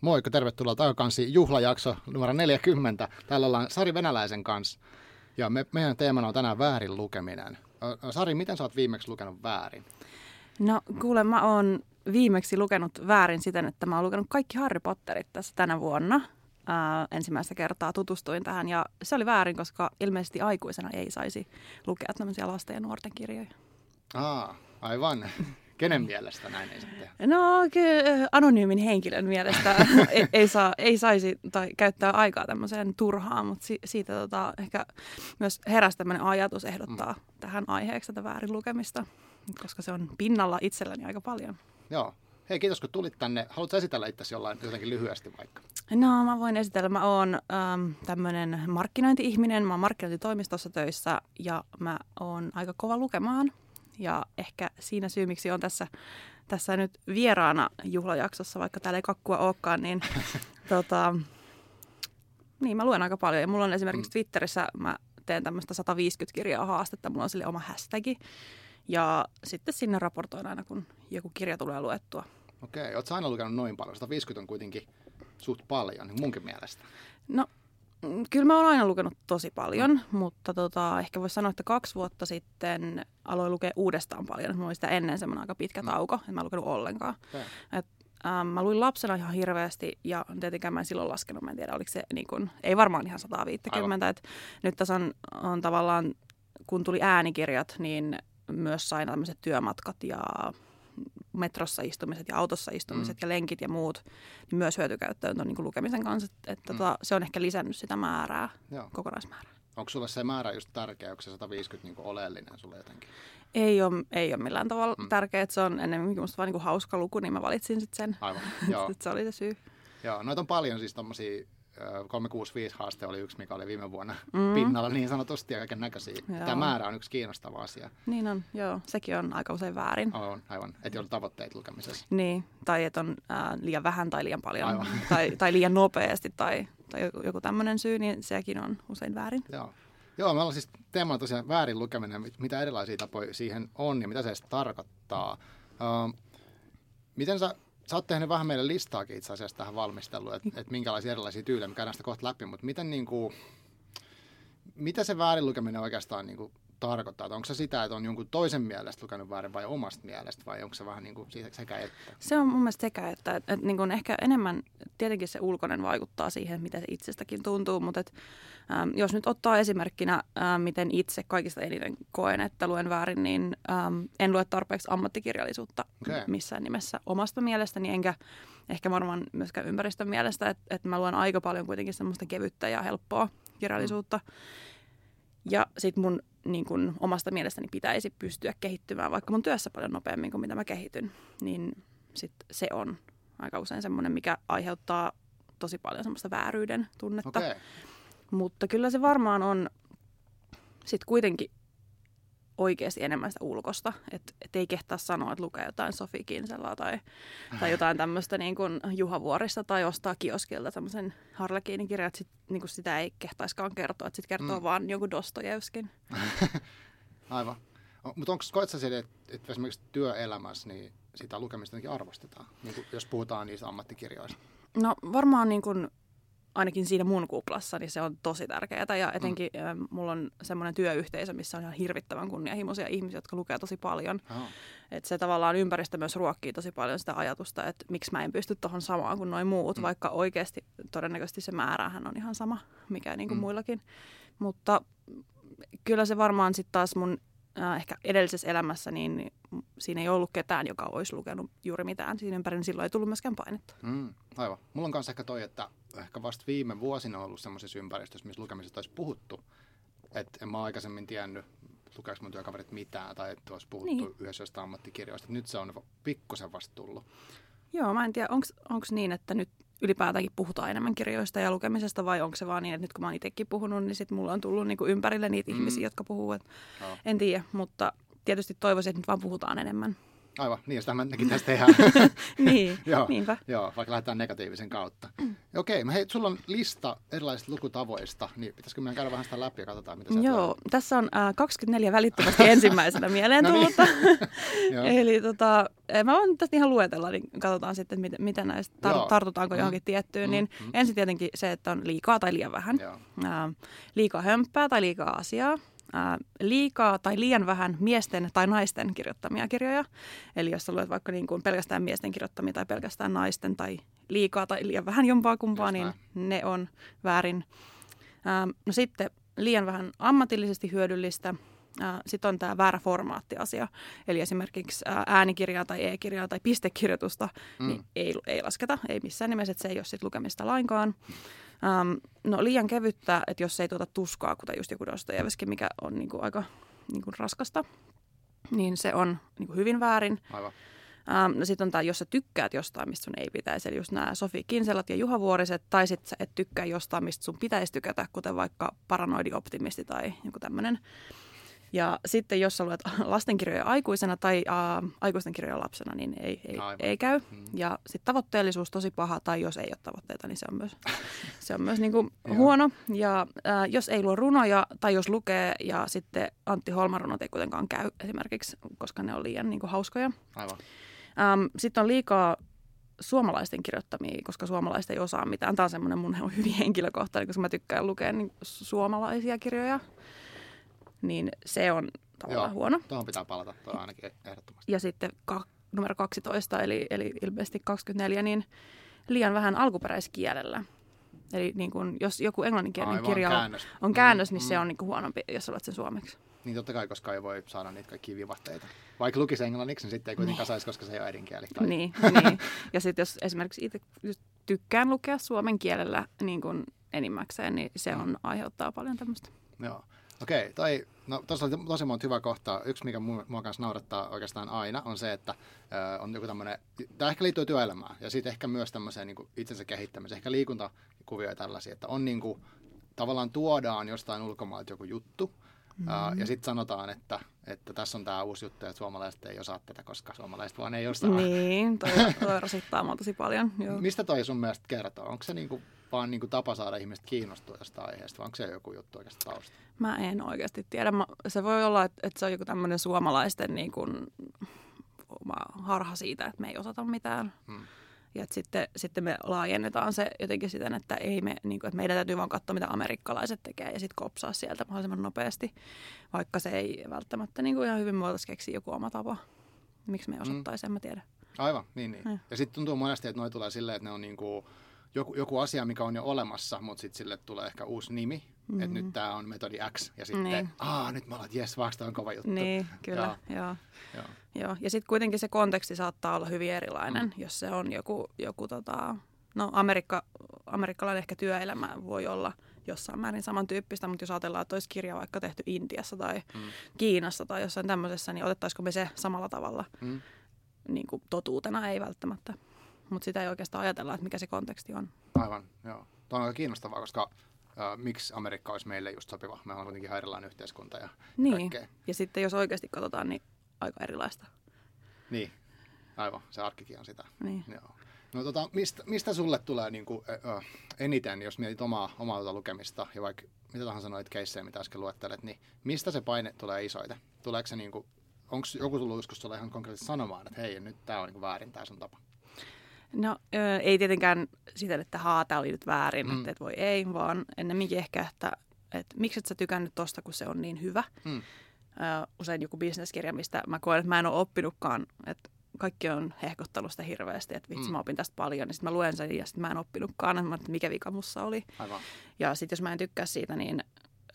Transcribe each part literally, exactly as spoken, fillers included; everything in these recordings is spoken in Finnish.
Moikka, tervetuloa Taikakansi juhlajakso numero neljäkymmentä. Täällä ollaan Sari Venäläisen kanssa ja me, meidän teemana on tänään väärin lukeminen. Sari, miten sä oot viimeksi lukenut väärin? No kuule, mä oon viimeksi lukenut väärin siten, että mä oon lukenut kaikki Harry Potterit tässä tänä vuonna. Äh, ensimmäistä kertaa tutustuin tähän ja se oli väärin, koska ilmeisesti aikuisena ei saisi lukea tämmöisiä lasten ja nuorten kirjoja. Aa, aivan. Kenen mielestä näin ei saa tehdä? No, anonyymin henkilön mielestä ei, ei, saa, ei saisi tai käyttää aikaa tämmöiseen turhaan, mutta si, siitä tota, ehkä myös heräsi tämmöinen ajatus ehdottaa mm. tähän aiheeksi tätä väärin lukemista, koska se on pinnalla itselläni aika paljon. Joo. Hei, kiitos kun tulit tänne. Haluatko esitellä itsesi jollain jotenkin lyhyesti vaikka? No, mä voin esitellä. Mä oon äm, tämmöinen markkinointi-ihminen. Mä oon markkinointitoimistossa töissä ja mä oon aika kova lukemaan. Ja ehkä siinä syy, miksi on tässä, tässä nyt vieraana juhlajaksossa, vaikka täällä ei kakkua olekaan, niin, tota, niin mä luen aika paljon. Ja mulla on esimerkiksi Twitterissä, mä teen tämmöistä sata viisikymmentä kirjaa haastetta, mulla on sille oma hashtagi. Ja sitten sinne raportoin aina, kun joku kirja tulee luettua. Okei, ootko aina lukenut noin paljon? sata viisikymmentä on kuitenkin suht paljon, niin munkin mielestä. No, kyllä mä oon aina lukenut tosi paljon, mm. mutta tota, ehkä voisi sanoa, että kaksi vuotta sitten aloin lukea uudestaan paljon. Mulla oli sitä ennen semmoinen aika pitkä mm. tauko, että mä en lukenut ollenkaan. Okay. Et, ähm, mä luin lapsena ihan hirveästi ja tietenkään mä en silloin laskenut, mä en tiedä, oliko se niin kun, ei varmaan ihan sata viisikymmentä. Et nyt tässä on, on tavallaan, kun tuli äänikirjat, niin myös sain tämmöiset työmatkat ja metrossa istumiset ja autossa istumiset mm. ja lenkit ja muut, niin myös hyötykäyttöön on niin kuin lukemisen kanssa. Että mm. tota, se on ehkä lisännyt sitä määrää, Joo. kokonaismäärää. Onko sulle se määrä just tärkeä, onko se sata viisikymmentä niin kuin oleellinen sulle jotenkin? Ei ole, ei ole millään tavalla mm. tärkeä, että se on enemmänkin musta vaan niin kuin hauska luku, niin mä valitsin sitten sen. Aivan, joo. Se oli se syy. Joo, noita on paljon siis tommosia. kolmesataakuusikymmentäviisi haaste oli yksi, mikä oli viime vuonna mm. pinnalla niin sanotusti ja kaiken näköisiä. Joo. Tämä määrä on yksi kiinnostava asia. Niin on, joo. Sekin on aika usein väärin. On, aivan. Et ei ole tavoitteet lukemisessa. Niin, tai että on äh, liian vähän tai liian paljon tai, tai liian nopeasti tai, tai joku tämmöinen syy, niin sekin on usein väärin. Joo, joo meillä on siis teemana tosiaan väärin lukeminen, mitä erilaisia tapoja siihen on ja mitä se edes tarkoittaa. Uh, miten sä... Sä oot tehnyt vähän meidän listaakin itse asiassa tähän valmisteluun, että et minkälaisia erilaisia tyylejä, me käydään sitä kohta läpi, mutta miten niinku, mitä se väärin lukeminen oikeastaan niinku tarkoittaa? Että onko se sitä, että on jonkun toisen mielestä lukenut väärin vai omasta mielestä vai onko se vähän niinku sekä että? Se on mun mielestä sekä että, että, että niinku ehkä enemmän tietenkin se ulkoinen vaikuttaa siihen, mitä se itsestäkin tuntuu, mutta et, äm, jos nyt ottaa esimerkkinä, äm, miten itse kaikista eniten koen, että luen väärin, niin äm, en lue tarpeeksi ammattikirjallisuutta okay. missään nimessä omasta mielestäni, enkä ehkä varmaan myöskään ympäristön mielestä, että, että mä luen aika paljon kuitenkin semmoista kevyttä ja helppoa kirjallisuutta. Ja sit mun niin kun omasta mielestäni pitäisi pystyä kehittymään vaikka mun työssä paljon nopeammin kuin mitä mä kehityn, niin sit se on aika usein semmoinen, mikä aiheuttaa tosi paljon semmoista vääryyden tunnetta. Okay. Mutta kyllä se varmaan on sit kuitenkin oikeasti enemmän sitä ulkosta, että et ei kehtaa sanoa, että lukee jotain Sofie Kinsellaa tai, tai jotain tämmöistä niin kuin Juha Vuorista tai ostaa kioskilta semmoisen Harlekiinin kirjan, että sit, niin kuin sitä ei kehtaiskaan kertoa, että sit kertoo mm. vaan jonkun Dostojevskin. Aivan. Mutta onko koetko sä että, että esimerkiksi työelämässä niin sitä lukemista arvostetaan, niin kuin, jos puhutaan niistä ammattikirjoista? No varmaan niin kuin ainakin siinä mun kuplassa, niin se on tosi tärkeää ja etenkin mm. mulla on semmoinen työyhteisö, missä on ihan hirvittävän kunnianhimoisia ihmisiä, jotka lukee tosi paljon. Oh. Että se tavallaan ympäristö myös ruokkii tosi paljon sitä ajatusta, että miksi mä en pysty tohon samaan kuin noi muut, mm. vaikka oikeasti todennäköisesti se määrähän on ihan sama, mikä niin kuin mm. muillakin. Mutta kyllä se varmaan sitten taas mun äh, ehkä edellisessä elämässä, niin siinä ei ollut ketään, joka olisi lukenut juuri mitään siinä ympärin, niin silloin ei tullut myöskään painetta. Mm. Aivan. Mulla on kanssa ehkä toi, että ehkä vasta viime vuosina on ollut semmoisessa ympäristössä, missä lukemisesta olisi puhuttu. Että en mä aikaisemmin tiennyt, lukeeko mun työkaverit mitään, tai että olisi puhuttu niin. yhdessä jostain ammattikirjoista. Nyt se on pikkusen vasta tullut. Joo, mä en tiedä, onko niin, että nyt ylipäätäänkin puhutaan enemmän kirjoista ja lukemisesta, vai onko se vaan niin, että nyt kun mä oon itsekin puhunut, niin sitten mulla on tullut niinku ympärille niitä mm. ihmisiä, jotka puhuu. Et no. En tiedä, mutta tietysti toivoisin, että nyt vaan puhutaan enemmän. Aivan, niin, ja sitähän mä nekin tässä tehdään. Niin, joo, niinpä. Joo, vaikka lähdetään negatiivisen kautta. Okei, okay, hei, sulla on lista erilaisista lukutavoista, niin pitäisikö meidän käydä vähän sitä läpi ja katsotaan, mitä se tulee? Joo, tässä on äh, kaksikymmentäneljä välittömästi ensimmäisenä mieleen tullutta. Eli tota, mä voin tästä ihan luetella, niin katsotaan sitten, mitä, mitä näistä tar- tartutaanko mm. johonkin tiettyyn. Mm. Niin mm. ensin tietenkin se, että on liikaa tai liian vähän, äh, liikaa hömppää tai liikaa asiaa. Ää, liikaa tai liian vähän miesten tai naisten kirjoittamia kirjoja. Eli jos sä luet vaikka niin kuin pelkästään miesten kirjoittamia tai pelkästään naisten tai liikaa tai liian vähän jompaa kumpaa, niin ne on väärin. Ää, no sitten liian vähän ammatillisesti hyödyllistä. Sitten on tämä väärä formaattiasia. Eli esimerkiksi äänikirjaa tai e-kirjaa tai pistekirjoitusta mm. niin ei, ei lasketa, ei missään nimessä, että se ei ole sit lukemista lainkaan. Ähm, no liian kevyttä, että jos se ei tuota tuskaa, kuten just joku Dostojevski, mikä on niinku aika niinku raskasta, niin se on niinku hyvin väärin. Aivan. Ähm, no sitten on tämä, jos sä tykkäät jostain, mistä sun ei pitäisi. Eli just nämä Sofie Kinsellat ja Juha Vuoriset, tai sitten sä et tykkää jostain, mistä sun pitäisi tykätä, kuten vaikka Paranoidoptimisti tai joku tämmöinen. Ja sitten jos sä luet lastenkirjoja aikuisena tai äh, aikuisten kirjoja lapsena, niin ei, ei, ei käy. Mm. Ja sitten tavoitteellisuus tosi paha, tai jos ei ole tavoitteita, niin se on myös, se on myös niinku huono. Ja äh, jos ei luo runoja tai jos lukee, ja sitten Antti Holman runot ei kuitenkaan käy esimerkiksi, koska ne on liian niinku hauskoja. Ähm, sitten on liikaa suomalaisten kirjoittamia, koska suomalaiset ei osaa mitään. Tämä on semmoinen mun on hyvin henkilökohtainen, koska mä tykkään lukea niin suomalaisia kirjoja. Niin se on tavallaan Joo, huono. Tuohon pitää palata, tuo on ainakin ehdottomasti. Ja sitten ka- numero kaksitoista, eli, eli ilmeisesti kaksikymmentäneljä, niin liian vähän alkuperäiskielellä. Eli niin kun, jos joku englanninkielinen kirja käännös. on käännös, mm, niin mm. se on niin kuin huonompi, jos olet sen suomeksi. Niin totta kai, koska ei voi saada niitä kaikkia vivahteita. Vaikka lukisi englanniksi, niin sitten ei kuitenkaan saisi, koska se ei ole äidinkieli. Tai... Niin, niin. Ja sitten jos esimerkiksi itse tykkään lukea suomen kielellä niin kun enimmäkseen, niin se on, aiheuttaa paljon tämmöistä. Joo. Okei, toi, no tuossa on tosi monta hyvää kohtaa. Yksi, mikä mua kanssa naurattaa oikeastaan aina, on se, että ö, on joku tämmöinen, tämä ehkä liittyy työelämään, ja sitten ehkä myös tämmöiseen niin kuin itsensä kehittämiseen, ehkä liikuntakuvioja tällaisia, että on niin kuin, tavallaan tuodaan jostain ulkomailta joku juttu, mm-hmm. ja sitten sanotaan, että, että tässä on tämä uusi juttu, että suomalaiset ei osaa tätä, koska suomalaiset vaan ei osaa. Niin, toi, toi rasittaa mua tosi paljon. Joo. Mistä toi sun mielestä kertoo? Onko se niin kuin vaan niin kuin tapa saada ihmiset kiinnostua tästä aiheesta, vai onko se joku juttu oikeastaan taustalla? Mä en oikeasti tiedä. Mä, se voi olla, että, että se on joku tämmöinen suomalaisten niin kuin, oma harha siitä, että me ei osata mitään. Hmm. Ja että sitten, sitten me laajennetaan se jotenkin siten, että, ei me, niin kuin, että meidän täytyy vaan katsoa, mitä amerikkalaiset tekee, ja sitten kopsaa sieltä mahdollisimman nopeasti, vaikka se ei välttämättä niin kuin ihan hyvin me voitaisiin keksiä joku oma tapa. Miksi me ei osattaisi, hmm. en mä tiedä. Aivan, niin niin. Ja, ja sitten tuntuu monesti, että noi tulee silleen, että ne on niin kuin Joku, joku asia, mikä on jo olemassa, mutta sitten sille tulee ehkä uusi nimi, mm-hmm. että nyt tämä on metodi X, ja sitten, niin. aah, nyt mä oon, että jes, vaikka tämä on kova juttu. Niin, kyllä, joo. joo. joo. Ja sitten kuitenkin se konteksti saattaa olla hyvin erilainen, mm. jos se on joku, joku tota, no Amerikka, amerikkalainen ehkä työelämä voi olla jossain määrin samantyyppistä, mutta jos ajatellaan, että olisi kirja vaikka tehty Intiassa tai mm. Kiinassa tai jossain tämmöisessä, niin otettaisiko me se samalla tavalla mm. niin kuin totuutena, ei välttämättä. Mutta sitä ei oikeastaan ajatella, että mikä se konteksti on. Aivan, joo. Tämä on aika kiinnostavaa, koska ä, miksi Amerikka olisi meille just sopiva? Meillä on kuitenkin ihan erilainen yhteiskunta ja niin. kaikkea. Ja sitten jos oikeasti katsotaan, niin aika erilaista. Niin, aivan. Se arkikin on sitä. Niin. Joo. No tota, mistä, mistä sulle tulee niin kuin, ä, eniten, jos mietit omaa, omaa tuota lukemista ja vaikka mitä tahansa sanoit keissejä, mitä äsken luettelet, niin mistä se paine tulee isoita? Tuleeko se niin kuin, onko joku tullut joskus sulle ihan konkreettisesti sanomaan, että hei, nyt tämä on niin kuin väärin, tämä sun tapa? No ei tietenkään sitä, että haa, tää oli nyt väärin, mm. että et voi ei, vaan ennemminkin ehkä, että, että miksi et sä tykännyt tosta, kun se on niin hyvä. Mm. Usein joku bisneskirja, mistä mä koen, että mä en ole oppinutkaan, että kaikki on hehkottanut sitä hirveästi, että vitsi, mm. mä opin tästä paljon, niin sitten mä luen sen ja sitten mä en oppinutkaan, että mikä vika mussa oli. Aivan. Ja sitten jos mä en tykkää siitä, niin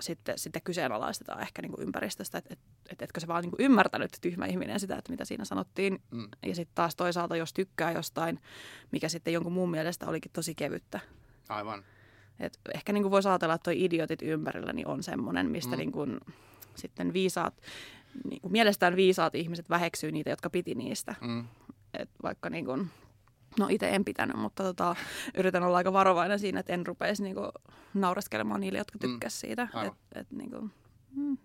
sitten, sitten kyseenalaistetaan ehkä niin kuin ympäristöstä, että et, et, etkö se vaan niin kuin ymmärtänyt tyhmä ihminen sitä, että mitä siinä sanottiin. Mm. Ja sitten taas toisaalta, jos tykkää jostain, mikä sitten jonkun muun mielestä olikin tosi kevyttä. Aivan. Et ehkä niin kuin voisi ajatella, että toi idiotit ympärillä niin on semmoinen, mistä mm. niin kuin sitten viisaat, niin kuin mielestään viisaat ihmiset väheksyy niitä, jotka piti niistä. Mm. Et vaikka niin kuin, no itse en pitänyt, mutta tota, yritän olla aika varovainen siinä, että en rupeisi niinku naureskelemaan niille, jotka tykkäsivät siitä. Mm. Et, et, niinku, mm,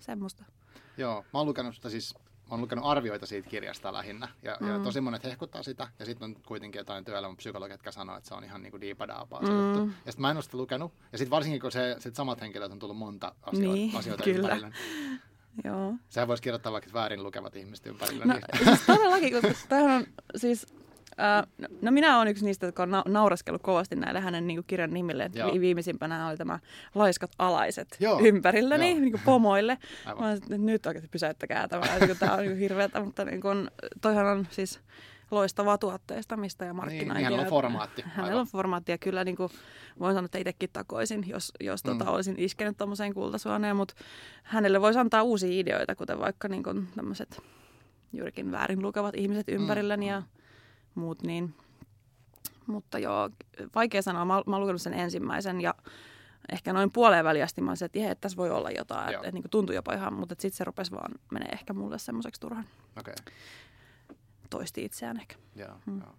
semmoista. Joo, mä oon lukenut sitä siis, olen lukenut arvioita siitä kirjasta lähinnä, ja, mm. ja tosi monet hehkuttaa sitä, ja sitten on kuitenkin jotain työelämän psykologia, jotka sanoo, että se on ihan niinku diipadaapaa se juttu. Mm. Ja sitten mä en ole sitä lukenut, ja sitten varsinkin, kun se, sit samat henkilöt on tullut monta asioita, niin, asioita ympärille. Joo. Sehän voisi kirjoittaa vaikka väärin lukevat ihmiset ympärille. No siis todellakin, koska tämähän on siis... Uh, no minä olen yksi niistä, jotka on na- nauraskellut kovasti näille hänen niin kuin kirjan nimille. Joo. Viimeisimpänä oli tämä Laiskat alaiset Joo. ympärilläni, niin kuin pomoille. Aivan. Mä olisin, nyt oikeasti pysäyttäkää tämä, tämä on niin kuin hirveätä, mutta niin kuin, toihan on siis loistavaa tuotteistamista ja markkinointia. Niin, hänellä on formaatti. Hänellä on formaatti ja kyllä niin kuin, voin sanoa, että itsekin takoisin, jos, jos mm. tota, olisin iskenyt tuommoiseen kultasuoneen, mutta hänelle voisi antaa uusia ideoita, kuten vaikka niin kuin tämmöiset juurikin väärin lukevat ihmiset ympärilläni mm. ja muut niin. Mutta joo, vaikea sanoa. Mä, mä oon lukenut sen ensimmäisen ja ehkä noin puoleen väliästi mä olisin, että hei, tässä voi olla jotain. Että et, niin tuntui jopa ihan, mutta sitten se rupesi vaan menee ehkä mulle semmoiseksi turhan. Okei. Okay. Toisti itseään ehkä. Joo, mm. joo.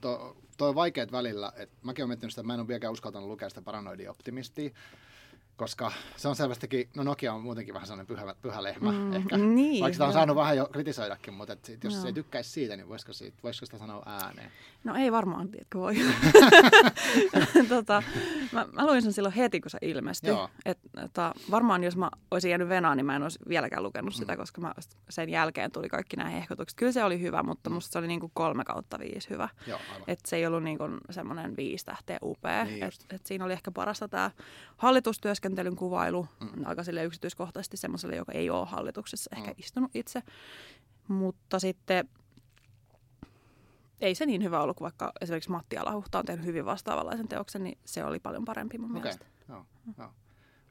To, toi on vaikeat välillä. Et mäkin oon miettinyt sitä, että mä en ole vieläkään uskaltanut lukea sitä Paranoidoptimistia. Koska se on selvästikin, no Nokia on muutenkin vähän sellainen pyhä, pyhä lehmä mm, ehkä, niin, vaikka sitä on saanut vähän jo kritisoidakin, mutta et sit, jos no. se ei tykkäisi siitä, niin voisiko, siitä, voisiko sitä sanoa ääneen? No ei varmaan, tiedätkö voi. tota, mä, mä luin sen silloin heti, kun se ilmestyi. Et, tota, varmaan jos mä olisin jäänyt venaan, niin mä en olisi vieläkään lukenut sitä, mm. koska mä, sen jälkeen tuli kaikki nämä hehkutukset. Kyllä se oli hyvä, mutta mm. musta se oli niin kuin kolme kautta viisi hyvä. Joo, et se ei ollut niin kuin semmoinen viisi tähteä upea. Niin et, et siinä oli ehkä parasta tämä hallitustyöskentely. Kuvailu mm. aika sille yksityiskohtaisesti semmoiselle, joka ei ole hallituksessa ehkä mm. istunut itse. Mutta sitten ei se niin hyvä ollut, vaikka esimerkiksi Matti Alahuhta on tehnyt hyvin vastaavanlaisen teoksen, niin se oli paljon parempi mun okay. mielestä. Joo, joo.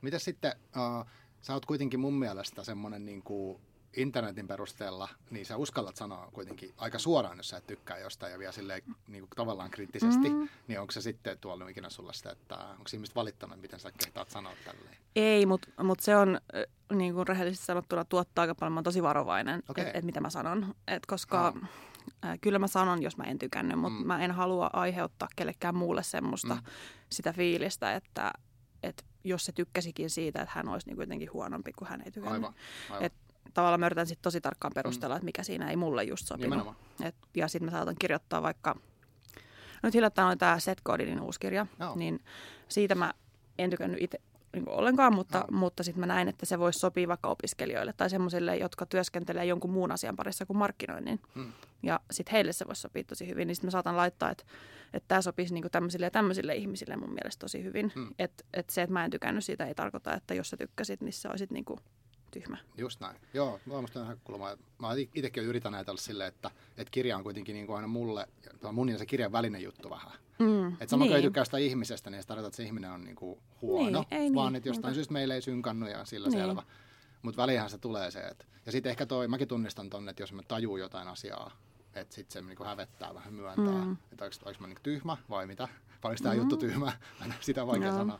Mitäs sitten, uh, sä oot kuitenkin mun mielestä semmoinen niin kuin internetin perusteella, niin sä uskallat sanoa kuitenkin aika suoraan, jos sä et tykkää jostain ja vielä silleen niin kuin tavallaan kriittisesti, mm. niin onko se sitten tuolla ikinä sulla sitä, että onko ihmiset valittanut, miten sä kehtaat sanoa tälleen? Ei, mutta mut se on niin kuin rehellisesti sanottuna tuottaa aika paljon, mä oon tosi varovainen, okay. että et mitä mä sanon, et koska mm. äh, kyllä mä sanon, jos mä en tykännyt, mutta mm. mä en halua aiheuttaa kellekään muulle semmoista mm. sitä fiilistä, että et jos se tykkäsikin siitä, että hän olisi niin kuitenkin huonompi, kun hän ei tykännyt. Aivan, aivan. Et, tavallaan mä yritän sit tosi tarkkaan perustella, mm. että mikä siinä ei mulle just sopinut. Et, ja sitten mä saatan kirjoittaa vaikka, nyt hiljattain oli tää Seth Godinin uusi kirja, no. niin siitä mä en tykännyt itse niin kuin ollenkaan, mutta, no. mutta sitten mä näin, että se voisi sopia vaikka opiskelijoille tai semmoisille, jotka työskentelee jonkun muun asian parissa kuin markkinoinnin. Mm. Ja sitten heille se voisi sopia tosi hyvin, niin sitten mä saatan laittaa, että et tämä sopisi niin kuin tämmöisille ja tämmöisille ihmisille mun mielestä tosi hyvin. Mm. Että et se, että mä en tykännyt siitä, ei tarkoita, että jos sä tykkäsit, niin sä olisit niin kuin tyhmä. Just näin. Joo, musta on ihan kulmaa. Mä itsekin yritän ajatella silleen, että, että kirja on kuitenkin niin kuin aina mulle, mun ja se kirjan välinen juttu vähän. Mm, että sama niin. kun ei tykkää sitä ihmisestä, niin sitä tarkoittaa, että se ihminen on niin kuin huono, niin, vaan niin, että jostain niin. syystä meillä ei synkannut ja sillä niin. selvä. Mutta väliinhän se tulee se, että, ja sitten ehkä toi, mäkin tunnistan ton, että jos mä tajuu jotain asiaa, että sitten se niin kuin hävettää vähän myöntää, mm. että oliko mä niin kuin tyhmä vai mitä, vai oliko tämä mm. juttu tyhmä, sitä vaikea no. sanoa.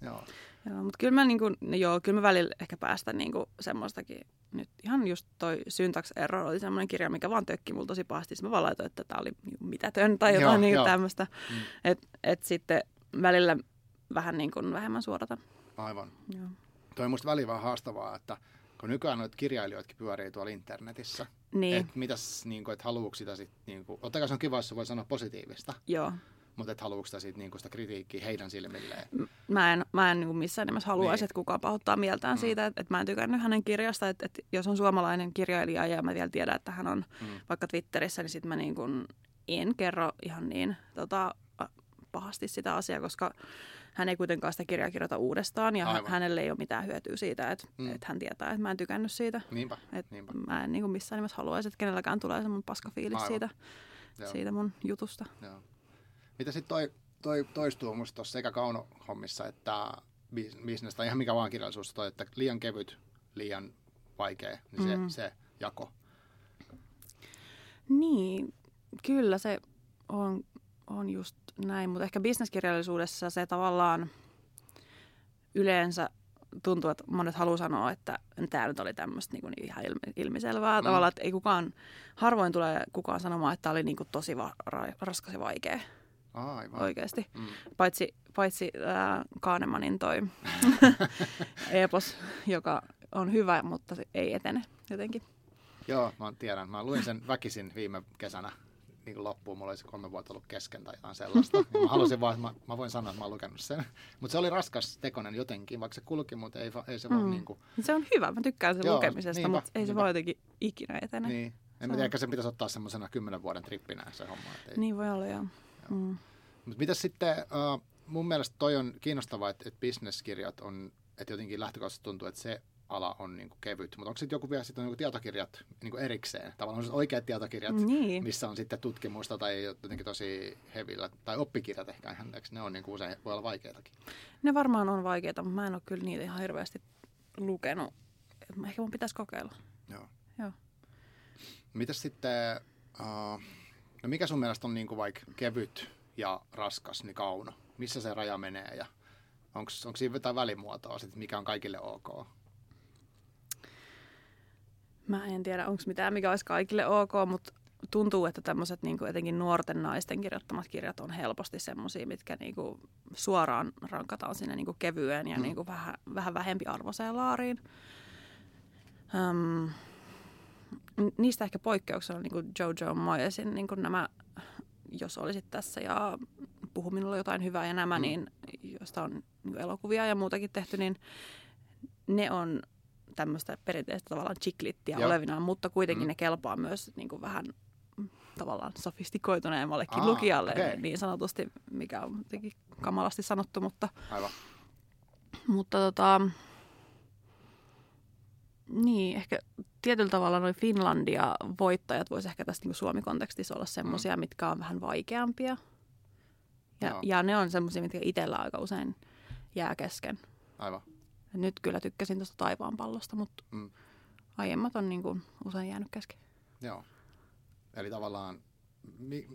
Joo. Joo, mutta kyllä mä, niinku, joo, kyllä mä välillä ehkä päästän niinku semmoistakin, nyt ihan just toi Syntax Error oli semmoinen kirja, mikä vaan tökki mulla tosi pahasti, sitten mä vaan laitoin, että tää oli mitätön tai jotain joo, niinku jo. tämmöistä, mm. että et sitten välillä vähän niinku vähemmän suorata. Aivan. Joo. Toi on musta välillä vähän haastavaa, että kun nykyään noita kirjailijoitkin pyörii tuolla internetissä, niin. että mitäs, niinku, et haluuks sitä sit, niinku, ottakaa se on kiva, jos se voi sanoa positiivista. Joo. Mutta et haluatko sitä, siitä, niinku sitä kritiikkiä heidän silmilleen? Mä en, mä en niinku missään nimessä haluaisi, niin. että kukaan pahoittaa mieltään mm. siitä, että et mä en tykännyt hänen kirjasta. Että et jos on suomalainen kirjailija ja mä vielä tiedän, että hän on mm. vaikka Twitterissä, niin sit mä niinku en kerro ihan niin tota, pahasti sitä asiaa, koska hän ei kuitenkaan sitä kirjaa kirjoita uudestaan. Ja Aivan. hänelle ei ole mitään hyötyä siitä, että mm. et hän tietää, että mä en tykännyt siitä. Niinpä, et niinpä. Mä en niinku missään nimessä haluaisi, että kenelläkään tulee semmoinen paskafiilis siitä, siitä mun jutusta. Joo. Mitä sitten toi, toi toistuu musta tuossa sekä kaunohommissa että bisnes tai ihan mikä vaan kirjallisuus toi, että liian kevyt, liian vaikea, niin se, mm. se jako. Niin, kyllä se on, on just näin, mutta ehkä bisneskirjallisuudessa se tavallaan yleensä tuntuu, että monet haluaa sanoa, että tämä nyt oli tämmöistä niin ihan ilmiselvää mm. tavallaan, että ei kukaan, harvoin tulee kukaan sanomaan, että tämä oli niin kuin tosi va- ra- raskas ja vaikea. Aivan. Oikeasti. Mm. Paitsi, paitsi äh, Kahnemanin toi epos, joka on hyvä, mutta ei etene jotenkin. Joo, mä tiedän. Mä luin sen väkisin viime kesänä niin loppuun. Mulla olisi kolme vuotta ollut kesken tai jotain sellaista. Mä halusin vaan, mä, mä voin sanoa, että mä oon lukenut sen. Mutta se oli raskas tekonen jotenkin, vaikka se kulki, mutta ei, ei se mm. vaan niin kuin... Se on hyvä, mä tykkään sen Joo, lukemisesta, niinpä, mutta ei niinpä. Se vaan jotenkin ikinä etene. Niin. En mä tiedä, ehkä sen pitäisi ottaa semmoisena kymmenen vuoden trippinä se homma. Ei... Niin voi olla, joo. joo. Mm. Mutta mitäs sitten, uh, mun mielestä toi on kiinnostavaa, että et bisneskirjat on, että jotenkin lähtökohtaisesti tuntuu, että se ala on niinku kevyt. Mutta onko sitten joku vielä sitten niinku tietokirjat niinku erikseen? Tavallaan on oikeat tietokirjat, niin. missä on sitten tutkimusta tai jotenkin tosi hevillä. Tai oppikirjat ehkä ihan, eikö ne on niinku usein, voi olla vaikeitakin? Ne varmaan on vaikeita, mutta mä en ole kyllä niitä ihan hirveästi lukenut. Ehkä mun pitäisi kokeilla. Joo. Joo. Mitäs sitten, uh, no mikä sun mielestä on niinku vaikka kevyt ja raskas, niin kauno? Missä se raja menee ja onko siinä jotain välimuotoa, sit, mikä on kaikille ok? Mä en tiedä, onko mitään, mikä olisi kaikille ok, mutta tuntuu, että tämmöiset niinku etenkin nuorten naisten kirjoittamat kirjat on helposti semmoisia, mitkä niinku suoraan rankataan sinne niinku kevyen ja mm. niinku vähän, vähän vähempi arvoiseen laariin. Um, Niistä ehkä poikkeuksena on niin Jojo Moyesin niin nämä, jos olisit tässä ja puhu minulle jotain hyvää ja nämä, mm. niin, joista on niin elokuvia ja muutakin tehty, niin ne on tämmöistä perinteistä tavallaan chiklittiä olevinaan, mutta kuitenkin mm. ne kelpaa myös niin vähän tavallaan sofistikoituneemmallekin Aa, lukijalle okay. niin sanotusti, mikä on jotenkin kamalasti sanottu, mutta, Aivan. mutta tota... Niin, ehkä tietyllä tavalla noin Finlandia-voittajat voisi ehkä tässä niin Suomi-kontekstissa olla semmoisia, mm. mitkä on vähän vaikeampia. Ja, ja ne on semmoisia, mitkä itsellä aika usein jää kesken. Aivan. Ja nyt kyllä tykkäsin tuosta Taivaanpallosta, mutta mm. aiemmat on niin kuin usein jäänyt kesken. Joo. Eli tavallaan,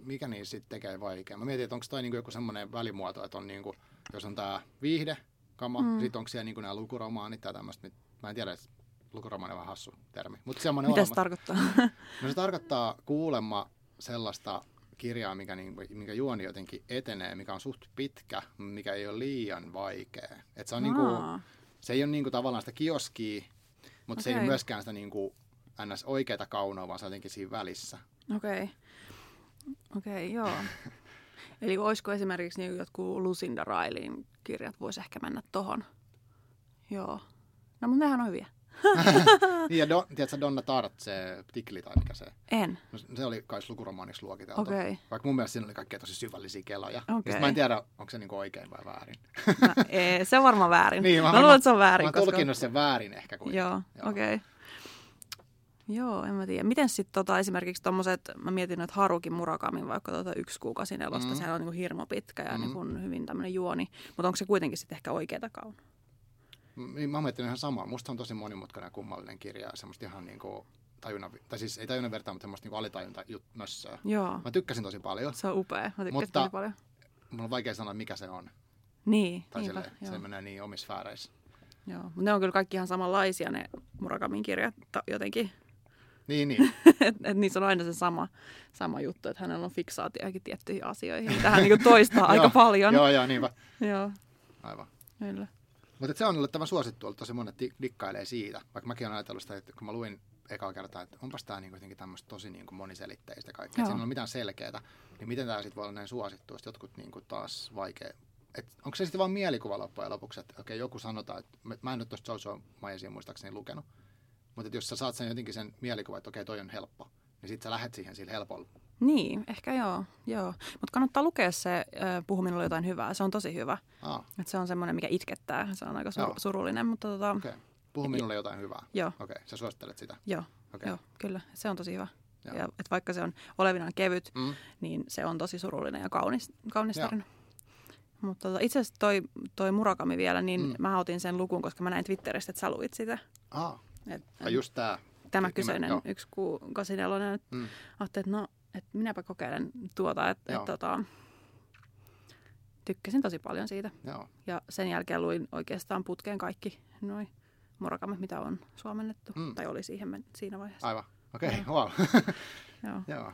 mikä niissä sitten tekee vaikeaa? Mä mietin, että onko toi niin kuin joku semmoinen välimuoto, että on niin kuin, jos on tämä viihdekama, mm. sitten onko siellä niin kuin nämä lukuromaanit tai tämmöistä. Mä en tiedä, lukuromaani on vähän hassu termi. Mut mitä se tarkoittaa? No se tarkoittaa kuulemma sellaista kirjaa, mikä, niinku, mikä juoni jotenkin etenee, mikä on suht pitkä, mikä ei ole liian vaikea. Et se, on niinku, se ei ole niinku tavallaan sitä kioskia, mutta okay. se ei ole myöskään sitä niinku, ns. Oikeata kaunoa, vaan se on jotenkin siinä välissä. Okei, okay. okay, joo. Eli olisiko esimerkiksi niinku jotkut Lucinda Rileyn kirjat voisi ehkä mennä tohon? Joo. No mutta nehän on hyviä. Niin ja Don, tiedätkö Donna Tartt, se tikli tai mikä se? En. No, se oli kai lukuromaaniksi luokiteltu. Okay. Vaikka mun mielestä siinä oli kaikkea tosi syvällisiä keloja. Okay. Mä en tiedä, onko se niinku oikein vai väärin. No, ee, se on varmaan väärin. Niin, mä, mä luulen, että se on väärin. Mä oon koska... tulkinnut sen väärin ehkä kuitenkin. Joo, Joo. okei. Okay. Joo, en mä tiedä. Miten sitten tota, esimerkiksi tommoset, mä mietin, että Haruki Murakamin vaikka tota, yksi kuukausi elosta, mm-hmm. sehän on niinku hirmo pitkä ja mm-hmm. niinku hyvin tämmöinen juoni. Mutta onko se kuitenkin sitten ehkä oikeata kaunaa? Mä miettinyt ihan samaa. Musta on tosi monimutkainen ja kummallinen kirja. Semmoista ihan niinku tajunnan, tai siis ei tajunnan vertaa, mutta semmoista niinku alitajunta mössöä. Joo. Mä tykkäsin tosi paljon. Se on upea. Mä tykkäsin mutta tosi paljon. Mutta mulla on vaikea sanoa, mikä se on. Niin. Tai niinpä, sille, se menee niin omissa sfääreissä. Joo. Mutta ne on kyllä kaikki ihan samanlaisia ne Murakamin kirjat jotenkin. Niin, niin. Että et niissä on aina se sama, sama juttu, että hänellä on fiksaatioakin tiettyihin asioihin, mitä hän niinku toistaa aika paljon. Joo, joo, niinpä. Joo. Aivan. Kyllä. Mutta se on ollut tämä suosittu, tosi monet dikkailee siitä, vaikka mäkin olen ajatellut sitä, että kun mä luin ekaa kertaa, että onpas tämä niinku jotenkin tämmöistä tosi niinku moniselitteistä kaikkea, että siinä ei ole mitään selkeää, niin miten tämä sitten voi olla näin suosittu, että jotkut niinku taas vaikea, että onko se sitten vaan mielikuva loppujen lopuksi, että okei, joku sanotaan, että mä en ole tuosta Jojo Moyesin muistaakseni lukenut, mutta jos sä saat sen jotenkin sen mielikuva, että okei, toi on helppo, niin sitten sä lähdet siihen sillä helpolla. Niin, ehkä joo, joo. Mutta kannattaa lukea se Puhu minulle jotain hyvää, se on tosi hyvä. Ah. Et se on semmoinen, mikä itkettää, se on aika sur- surullinen. Mutta tota... okay. Puhu minulle jotain hyvää? Joo. Okei, okay. Sä suosittelet sitä? Joo, okay. joo. kyllä, se on tosi hyvä. Ja, et vaikka se on olevinaan kevyt, mm. niin se on tosi surullinen ja kaunis, kaunis tarina. Mutta tota, itse asiassa toi, toi Murakami vielä, niin mm. mä otin sen lukun, koska mä näin Twitteristä, että sä luit sitä. Ah. Et, ja just tää. Tämä kyseinen joo. yksi kuukausi elonen. Mm. Ajattelin, että no... että minäpä kokeilen tuota, että et, tota, tykkäsin tosi paljon siitä. Joo. Ja sen jälkeen luin oikeastaan putkeen kaikki nuo Murakamit, mitä on suomennettu. Mm. Tai oli siihen men- siinä vaiheessa. Aivan, okei, okay. wow. Joo. Joo.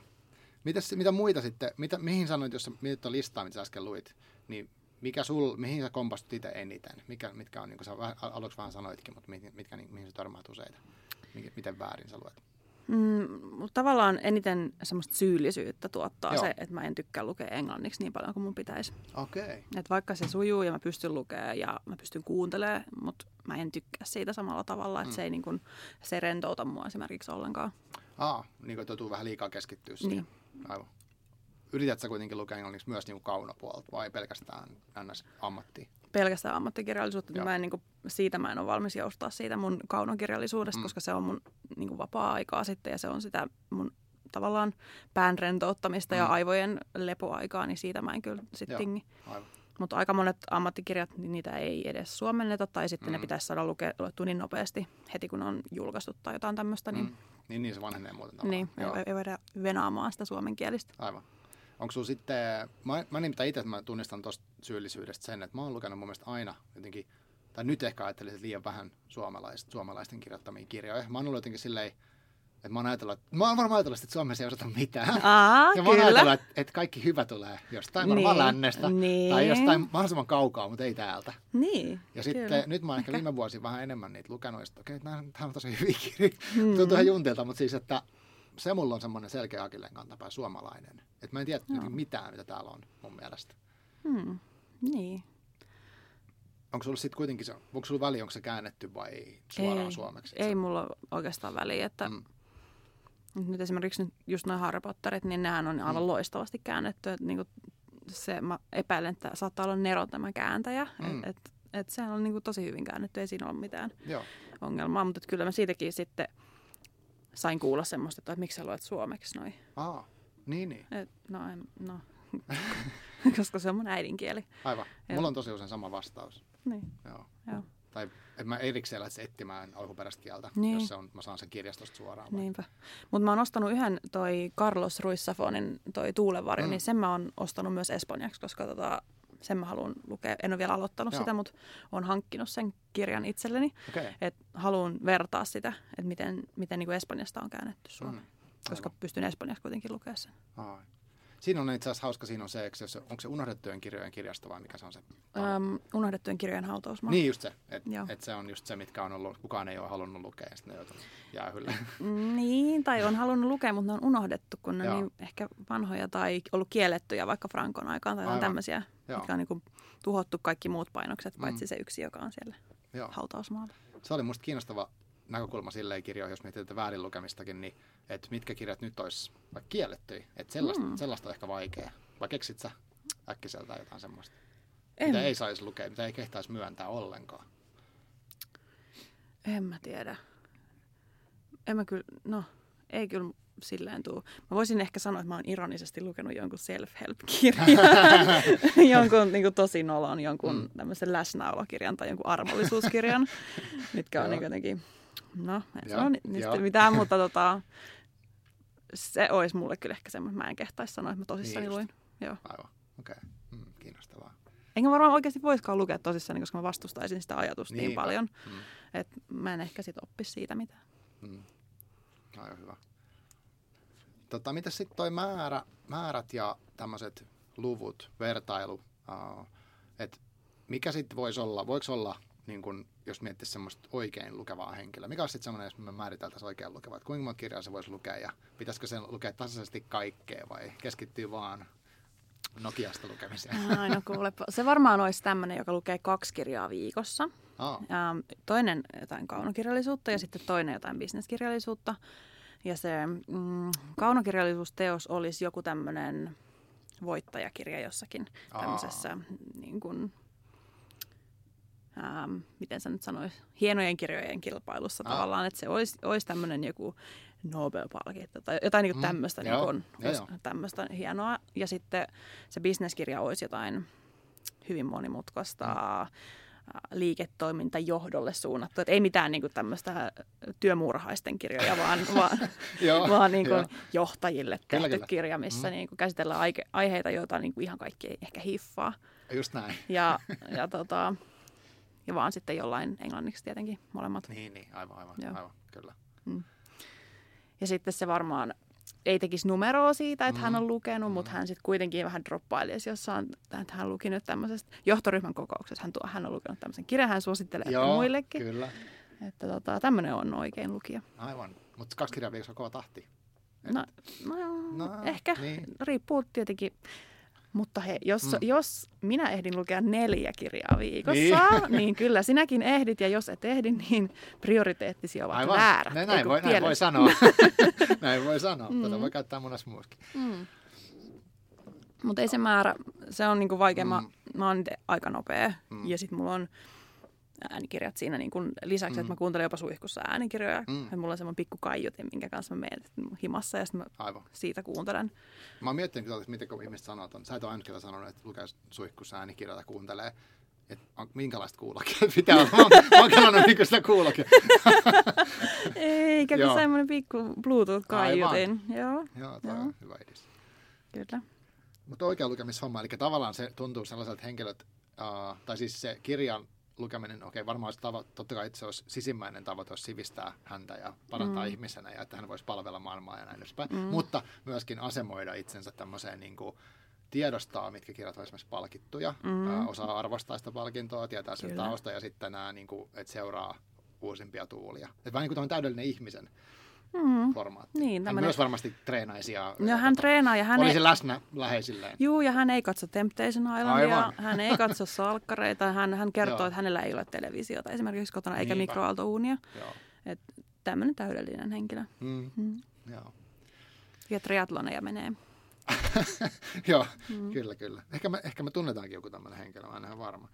Mitäs, mitä muita sitten, mitä, mihin sanoit, jos sä mietit tuon listaa, mitä sä äsken luit, niin mikä sul, mihin sä kompastut itse eniten? Mikä, mitkä on, niin kuin sä aluksi vähän sanoitkin, mutta mitkä, mitkä, mihin sä törmäät useita? Miten väärin sä luet? Mm, tavallaan eniten semmoista syyllisyyttä tuottaa Joo. se, että mä en tykkää lukea englanniksi niin paljon kuin mun pitäisi. Okay. Et vaikka se sujuu ja mä pystyn lukemaan ja mä pystyn kuuntelemaan, mutta mä en tykkää siitä samalla tavalla, että mm. se ei niin kun, se rentouta mua esimerkiksi ollenkaan. Aa, niin kuin joutuu vähän liikaa keskittyä siihen. Niin. Aivan. Yrität sä kuitenkin lukea englanniksi myös niin kuin kaunopuolta vai pelkästään N S-ammattiin? Pelkästään ammattikirjallisuutta. Mä en, niin kuin, siitä mä en ole valmis joustaa siitä mun kaunokirjallisuudesta, mm. koska se on mun niin kuin, vapaa-aikaa sitten ja se on sitä mun tavallaan pään rentouttamista mm. ja aivojen lepoaikaa, niin siitä mä en kyllä sitten tingi. Mutta aika monet ammattikirjat, niin niitä ei edes suomenneta tai sitten mm. ne pitäisi saada lukea niin nopeasti heti, kun on julkaistu tai jotain tämmöistä. Niin... Mm. niin, niin se vanhenee muuten tavallaan. Niin, ei voida venaamaan sitä suomenkielistä. Aivan. Onko sun sitten, mä, mä nimittäin itse, että mä tunnistan tuosta syyllisyydestä sen, että mä oon lukenut mun mielestä aina jotenkin, tai nyt ehkä ajattelisin, että liian vähän suomalaisten, suomalaisten kirjoittamia kirjoja. Mä oon ollut jotenkin silleen, että mä oon ajatellut, että, mä oon varmaan ajatellut, että Suomessa ei osata mitään. Aa, ja mä oon ajatellut, että, että kaikki hyvä tulee jostain niin, varmaan lännestä, niin. tai jostain mahdollisimman kaukaa, mutta ei täältä. Niin, ja sitten kyllä. nyt mä oon ehkä viime vuosi vähän enemmän niitä lukenut, ja sitten okei, okay, tämä on tosi hyviä kirjoja, mm. tuntuu ihan juntilta, mutta siis, että se mulla on semmoinen selkeä akilleen kantapää suomalainen. Että mä en tiedä no. mitään, mitä täällä on mun mielestä. Hmm. Niin. Onko sulla sitten kuitenkin se, onko sulla väliä, onko se käännetty vai suoraan ei, suomeksi? Ei se... mulla oikeastaan väliä. Että hmm. nyt esimerkiksi nyt just noi Harry Potterit, niin nehän on aivan hmm. loistavasti käännetty. Että niinku se, mä epäilen, että saattaa olla Nero tämä kääntäjä. Hmm. Että et, et sehän on niinku tosi hyvin käännetty, ei siinä ole mitään Joo. ongelmaa. Mutta kyllä mä siitäkin sitten... Sain kuulla semmoista, että miksi sä luet suomeksi noin. Aa, niin niin. Et, no, en, no. koska se on mun äidinkieli. Aivan. Et. Mulla on tosi usein sama vastaus. Niin. Joo. Joo. Tai että mä erikseen lähtis etsimään alkuperäistä kieltä, niin. jos se on, mä saan sen kirjastosta suoraan. Vai? Niinpä. Mutta mä oon ostanut yhden toi Carlos Ruiz Zafonin toi Tuulenvarjo, mm. niin sen mä oon ostanut myös espanjaksi, koska tota, sen mä haluan lukea. En ole vielä aloittanut Joo. sitä, mutta oon hankkinut sen kirjan itselleni. Okay. Että haluan vertaa sitä, että miten, miten niin kuin Espanjasta on käännetty Suomeen. Mm. Koska pystyn espanjaksi kuitenkin lukemaan sen. Ai. Siinä on itse asiassa hauska, siinä on se, se onko se Unohdettujen kirjojen kirjasto vai mikä se on se? Öm, unohdettujen kirjojen hautausmaa. Niin just se, että et se on just se, mitkä on ollut, kukaan ei ole halunnut lukea ja sitten ne joutunut jäähylle. Niin, tai on halunnut lukea, mutta ne on unohdettu, kun ne on niin ehkä vanhoja tai ollut kiellettyjä vaikka Frankon aikaan tai tämmöisiä, Joo. mitkä on niin kuin tuhottu kaikki muut painokset, paitsi mm. se yksi, joka on siellä Joo. hautausmaalla. Se oli musta kiinnostava näkökulma silleen kirjoihin, jos mietitään tätä väärin lukemistakin, niin että mitkä kirjat nyt olisi vaikka kiellettyjä. Että sellaista, mm. sellaista on ehkä vaikea. Vai keksit sä äkkiseltään jotain semmoista, en. Mitä ei saisi lukea, mitä ei kehtaisi myöntää ollenkaan? En mä tiedä. En mä kyllä, no ei kyllä silleen tule. Mä voisin ehkä sanoa, että mä oon ironisesti lukenut jonkun self-help-kirjan, jonkun niin kuin tosi nolon, jonkun mm. tämmöisen läsnäolokirjan tai jonkun armollisuuskirjan, mitkä on niin jotenkin... No, en sano niistä mitään, mutta tota, se olisi mulle kyllä ehkä semmoinen, mä en kehtaisi sanoa, että mä tosissani niin luin. Joo. Aivan, okei. Okay. Mm, kiinnostavaa. Enkä varmaan oikeasti voisikaan lukea tosissani, koska mä vastustaisin sitä ajatusta niin, niin paljon, mm. että mä en ehkä sit oppisi siitä mitään. Mm. Aivan hyvä. Tota, mitäs sitten toi määrä, määrät ja tämmöiset luvut, vertailu, uh, että mikä sitten voisi olla, voiko olla... Niin kun, jos miettii semmoista oikein lukevaa henkilöä. Mikä on sitten semmoinen, jos me määriteltäisiin oikein lukevaa? Että kuinka monta kirjaa se voisi lukea ja pitäisikö sen lukea tasaisesti kaikkea vai keskittyy vaan Nokiasta lukemiseen? No, no kuulepa. Se varmaan olisi tämmöinen, joka lukee kaksi kirjaa viikossa. Oh. Ähm, toinen jotain kaunokirjallisuutta ja sitten toinen jotain bisneskirjallisuutta. Ja se mm, kaunokirjallisuusteos olisi joku tämmöinen voittajakirja jossakin tämmöisessä... Oh. Niin kun, Ähm, miten sä nyt sanois, hienojen kirjojen kilpailussa ah. tavallaan, että se olisi, olisi tämmöinen joku Nobel-palkinto tai jotain niinku tämmöistä, mm, niinku on, joo, tämmöistä hienoa. Ja sitten se bisneskirja olisi jotain hyvin monimutkaista mm. liiketoimintajohdolle suunnattu. Että ei mitään niinku tämmöistä työmurhaisten kirjoja, vaan, vaan, joo, vaan niinku jo. johtajille tehty kyllä, kirja, missä mm. niinku käsitellään aihe- aiheita, joita niinku ihan kaikki ei ehkä hiffaa. Just näin. Ja, ja tota... Ja vaan sitten jollain englanniksi tietenkin molemmat. Niin, niin aivan, aivan, aivan, kyllä. Mm. Ja sitten se varmaan ei tekisi numeroa siitä, että mm. hän on lukenut, mm. mutta hän sitten kuitenkin vähän droppailisi jossain, että hän luki nyt tämmöisestä johtoryhmän kokouksessa. Hän, tuo, hän on lukenut tämmöisen kirjan, hän suosittelee Joo, muillekin. Joo, kyllä. Että tota, tämmöinen on oikein lukija. Aivan. Mutta kaksi kirjaa viikossa on kova tahti. No, no, no ehkä, niin. Riippuu tietenkin. Mutta he, jos, mm. jos minä ehdin lukea neljä kirjaa viikossa, niin. niin kyllä sinäkin ehdit. Ja jos et ehdi, niin prioriteettisia ovat aivan. väärät. Näin, näin, voi, näin voi sanoa. näin voi sanoa. Mm. Tätä voi käyttää monessa muuskin. Mm. Mutta ei se määrä, se on niinku vaikea. Mm. Mä, mä oon aika nopea. Mm. Ja sit mulla on äänikirjat siinä niin kun lisäksi, mm. että mä kuuntelen jopa suihkussa äänikirjoja. Mm. Ja mulla on semmoinen pikku kaiutin, minkä kanssa mä menen himassa ja sitten mä aivan. siitä kuuntelen. Mä oon miettinyt, että miten ihmiset sanoo ton. Sä et ole aina kertaa sanonut, että lukee suihkussa äänikirjoja tai kuuntelee. Että minkälaista kuulokia pitää olla. Mä oon kannannut niin sitä kuulokia. Eikä kun semmoinen pikku Bluetooth-kaiutin. Joo, Joo toi on hyvä edis. Kyllä. Mutta oikea lukemishomma, eli tavallaan se tuntuu sellaiselta henkilöt, uh, tai siis se kirjan lukeminen, okei, okay, varmaan olisi tavo- totta kai itse olisi sisimmäinen tavoite, olisi sivistää häntä ja parantaa mm. ihmisenä ja että hän voisi palvella maailmaa ja näin edespäin, mm. mutta myöskin asemoida itsensä tämmöiseen niin kuin tiedostaa, mitkä kirjat on esimerkiksi palkittuja, mm. uh, osaa arvostaa sitä palkintoa, tietää sen tausta ja sitten nämä, niin kuin, että seuraa uusimpia tuulia. Että vähän niin kuin tämä on täydellinen ihmisen. Mm. Niin, hän myös varmasti treenaisi. Ja, no, hän treenaa ja hän olisi ei... läsnä läheisilleen. Juu, ja hän ei katso Temptation Islandia, hän ei katso salkkareita, hän, hän kertoo, joo. että hänellä ei ole televisiota esimerkiksi kotona, eikä niinpä. Mikroaaltouunia. Että tämmöinen täydellinen henkilö. Mm. Mm. Joo. Ja triatloneja menee. Joo, mm. kyllä, kyllä. Ehkä me, ehkä me tunnetaankin joku tämmöinen henkilö, mä en ihan varma.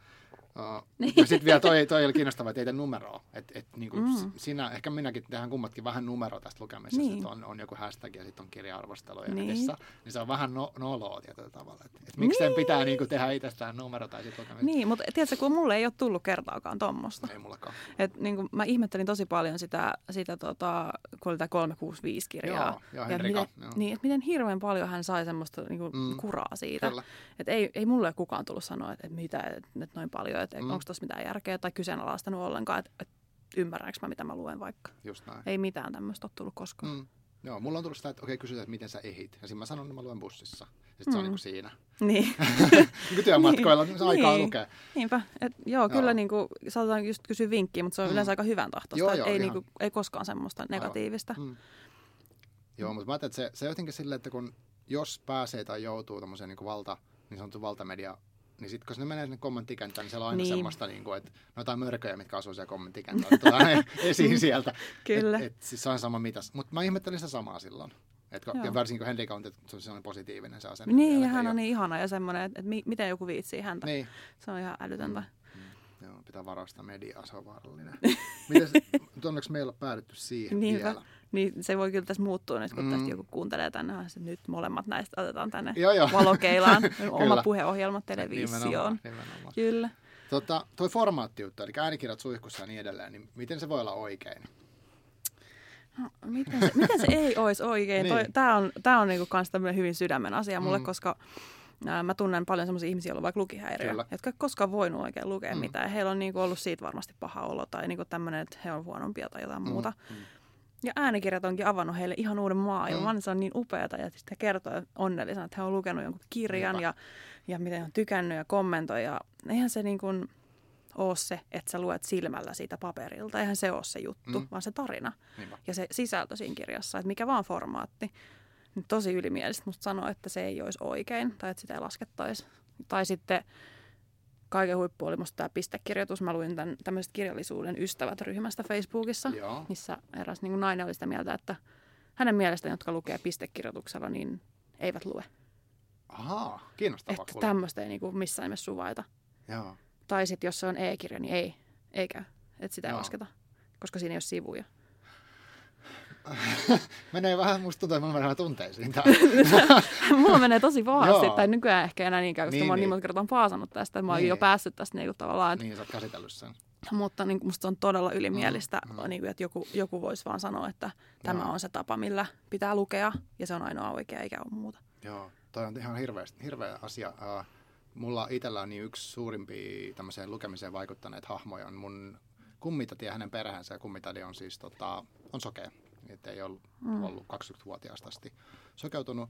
Uh, ja sitten vielä toi, toi oli kiinnostavaa, että ei tee numeroa. Et, et, niinku mm. sinä, ehkä minäkin tehdään kummatkin vähän numero tästä lukemisesta, niin. että on, on joku hashtag ja sitten on kirja-arvosteluja niin. edessä. Niin se on vähän no, noloa tietyllä tavalla. Että et miksi niin. sen pitää niinku tehdä itsestään numero tai sitten lukemista. Niin, mutta tiedätkö, kun mulle ei ole tullut kertaakaan tuommoista. Ei mullakaan. Et, niinku, mä ihmettelin tosi paljon sitä, sitä tota, kun oli tämä kolmesataakuusikymmentäviisi kirjaa. Joo, joo, Henrika. Niin, että miten hirveän paljon hän sai semmoista niinku, mm. kuraa siitä. Että ei, ei mulle kukaan tullut sanoa, että et mitä, että et noin paljon. Että mm. onko tuossa mitään järkeä tai kyseenalaistanut ollenkaan, että et ymmärränkö mä, mitä mä luen vaikka. Just näin. Ei mitään tämmöistä ole tullut koskaan. Mm. Joo, mulla on tullut sitä, että okei, kysytään, että miten sä ehit. Ja sitten mä sanon, että mä luen bussissa. Ja sitten mm. se on niin kuin siinä. Niin. Kun työmatkoilla niin. aikaa niin. lukee. Niinpä. Et, joo, joo, kyllä niin kuin, saatetaan just kysyä vinkkiä, mutta se on mm. yleensä aika hyvän tahtoista. Joo, joo, ei, niin kuin, ei koskaan semmoista negatiivista. Mm. Joo, mutta mä ajattelin, että se, se jotenkin silleen, että kun jos pääsee tai joutuu tämmöiseen niin kuin valta, niin sanottu valtamedia, niin sitten kun se menee sinne kommenttikenttään, niin siellä on aina niin. semmoista, niin kuin, että noita mörköjä, mitkä asuu siellä kommenttikenttään, otetaan esiin sieltä. Kyllä. Et, et, siis se on sama mitäs. Mutta mä ihmettelin sitä samaa silloin. Et, ja varsinkin kun Henrika on, että se on sellainen positiivinen se asenne. Niin, ja hän on niin ihana ja semmoinen, että et, mi- miten joku viitsii häntä. Niin. Se on ihan älytöntä. Mm, mm. Joo, pitää varastaa mediaa, se on vaarallinen. Mites, onneksi meillä on päädytty siihen niinpä. Vielä. Niin se voi kyllä tässä muuttua nyt, kun mm. tästä joku kuuntelee tänne, että nyt molemmat näistä otetaan tänne joo, joo. valokeilaan, oma puheohjelma televisioon. Nimenomaan, nimenomaan. Kyllä. Tota, toi formaattiutta, eli äänikirjat suihkussa ja niin edelleen, niin miten se voi olla oikein? No, miten, se, miten se ei olisi oikein? Niin. Tämä on, tää on niinku kans tämmöinen hyvin sydämen asia mulle, mm. koska ää, mä tunnen paljon semmoisia ihmisiä, joilla on vaikka lukihäiriö, kyllä. jotka ei koskaan voinut oikein lukea mm. mitään. Heillä on niinku ollut siitä varmasti paha olo tai niinku tämmöinen, että he on huonompia tai jotain mm. muuta. Mm. Ja äänikirjat onkin avannut heille ihan uuden maailman. Mm. Se on niin upeata ja sitten kertoo onnellisena, että he on lukenut jonkun kirjan ja, ja miten he on tykännyt ja kommentoi. Ja eihän se niin kuin ole se, että sä luet silmällä siitä paperilta. Eihän se ole se juttu, mm. vaan se tarina. Niinpä. Ja se sisältö siinä kirjassa, että mikä vaan formaatti. Nyt tosi ylimielistä musta sanoa, että se ei olisi oikein tai että sitä ei laskettaisi. Tai sitten kaiken huippu oli musta tämä pistekirjoitus. Mä luin tämän, tämmöiset kirjallisuuden ystävät-ryhmästä Facebookissa, joo. missä eräs niin kuin nainen oli sitä mieltä, että hänen mielestään, jotka lukee pistekirjoituksella, niin eivät lue. Ahaa, kiinnostavaa. Että tämmöistä ei niin kuin missään nimessä suvaita. Joo. Tai sitten jos se on e-kirja, niin ei, ei käy. Että sitä ei joo. lasketa, koska siinä ei ole sivuja. Menee vähän, musta tuntuu, että mulla menee vähän tunteisiin. Mulla menee tosi pahasti, tai nykyään ehkä enää niinkään, koska niin, mä oon niin monta kertaa paasannut tästä, että mä oon niin. jo päässyt tästä niin kuin tavallaan. Niin, sä oot käsitellyt sen. Mutta niin, musta on todella ylimielistä, mm, mm. Niin, että joku, joku voisi vaan sanoa, että tämä joo. on se tapa, millä pitää lukea, ja se on ainoa oikea, eikä ole muuta. Joo, toi on ihan hirveä, hirveä asia. Uh, mulla itsellä on niin yksi suurimpia tämmöiseen lukemiseen vaikuttaneet hahmoja on mun kummitati ja hänen perheensä, ja kummitati on siis tota, on sokea. Että ei ollut, mm. ollut kaksikymmentävuotiaasta asti sokeutunut.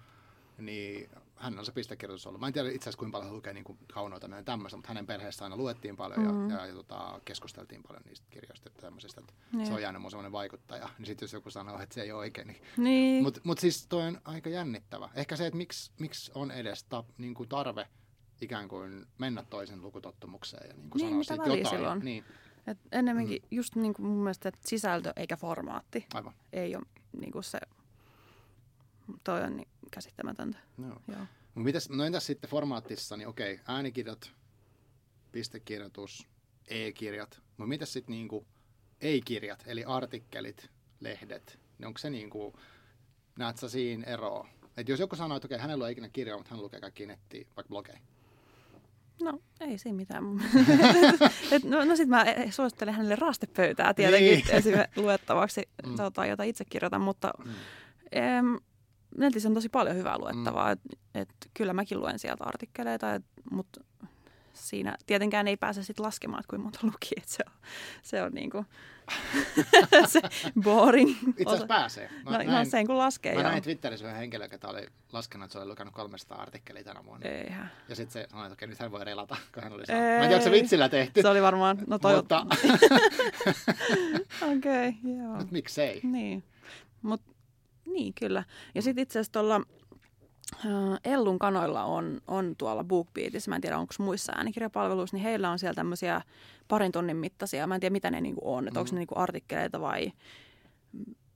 niin hän on se pistekirjoitus ollut. Mä en tiedä itse asiassa kuinka paljon lukee niin kaunoita meidän tämmöistä, mutta hänen perheessä aina luettiin paljon ja, mm-hmm. ja, ja, ja tota, keskusteltiin paljon niistä kirjoista ja tämmöisistä. Niin. Se on jäänyt mun semmoinen vaikuttaja. Niin sitten jos joku sanoo, että se ei ole oikein, niin... niin. Mutta mut siis toi on aika jännittävä. Ehkä se, että miksi, miksi on edes ta, niin kuin tarve ikään kuin mennä toisen lukutottumukseen ja niin kuin niin, sanoa siitä jotain. Silloin. Niin, et ennemminkin mm. just niin kuin mun mielestä sisältö eikä formaatti. Aivan. Ei ole niin kuin se... Toi on niin käsittämätöntä. No. Joo. Mitäs, no entäs sitten formaatissa, niin okei, äänikirjat, pistekirjoitus, e-kirjat, mutta mitäs sitten niinku ei-kirjat, eli artikkelit, lehdet, niin onko se niinku, näet sä siinä eroa? Että jos joku sanoo, että okei, hänellä on ikinä kirjoja, mutta hän lukee kaikki nettiin, vaikka blogeja. No, ei siinä mitään. et, no no sitten mä suosittelen hänelle raastepöytää tietenkin niin. esimerkiksi luettavaksi, mm. tota, jota itse kirjoitan, mutta... Mm. Em, netissä on tosi paljon hyvää luettavaa, mm. että et, kyllä mäkin luen sieltä artikkeleita, mutta siinä tietenkään ei pääse sitten laskemaan, että kuinka monta luki, että se on, se on niinku se boring. Itse asiassa osa. Pääsee. Mä no näin, ihan sen kun laskee. Mä joo. näin Twitterissä yhden henkilön, joka oli laskenut, että se oli lukenut kolmesataa artikkelia tänä vuonna. Eihän. Ja sitten se sanoi, että okei, nyt hän voi relata, kun hän oli saanut. Ei. Mä en tiedä, onko se vitsillä tehty. Se oli varmaan, no toivottavasti. Okei, joo. Mutta miksei? Niin, mutta... Niin, kyllä. Ja sitten itse asiassa tuolla äh, Ellun kanoilla on, on tuolla BookBeatissa, mä en tiedä onko muissa äänikirjapalveluissa, niin heillä on siellä tämmöisiä parin tunnin mittaisia, mä en tiedä mitä ne niinku on, että mm-hmm. onko ne niinku artikkeleita vai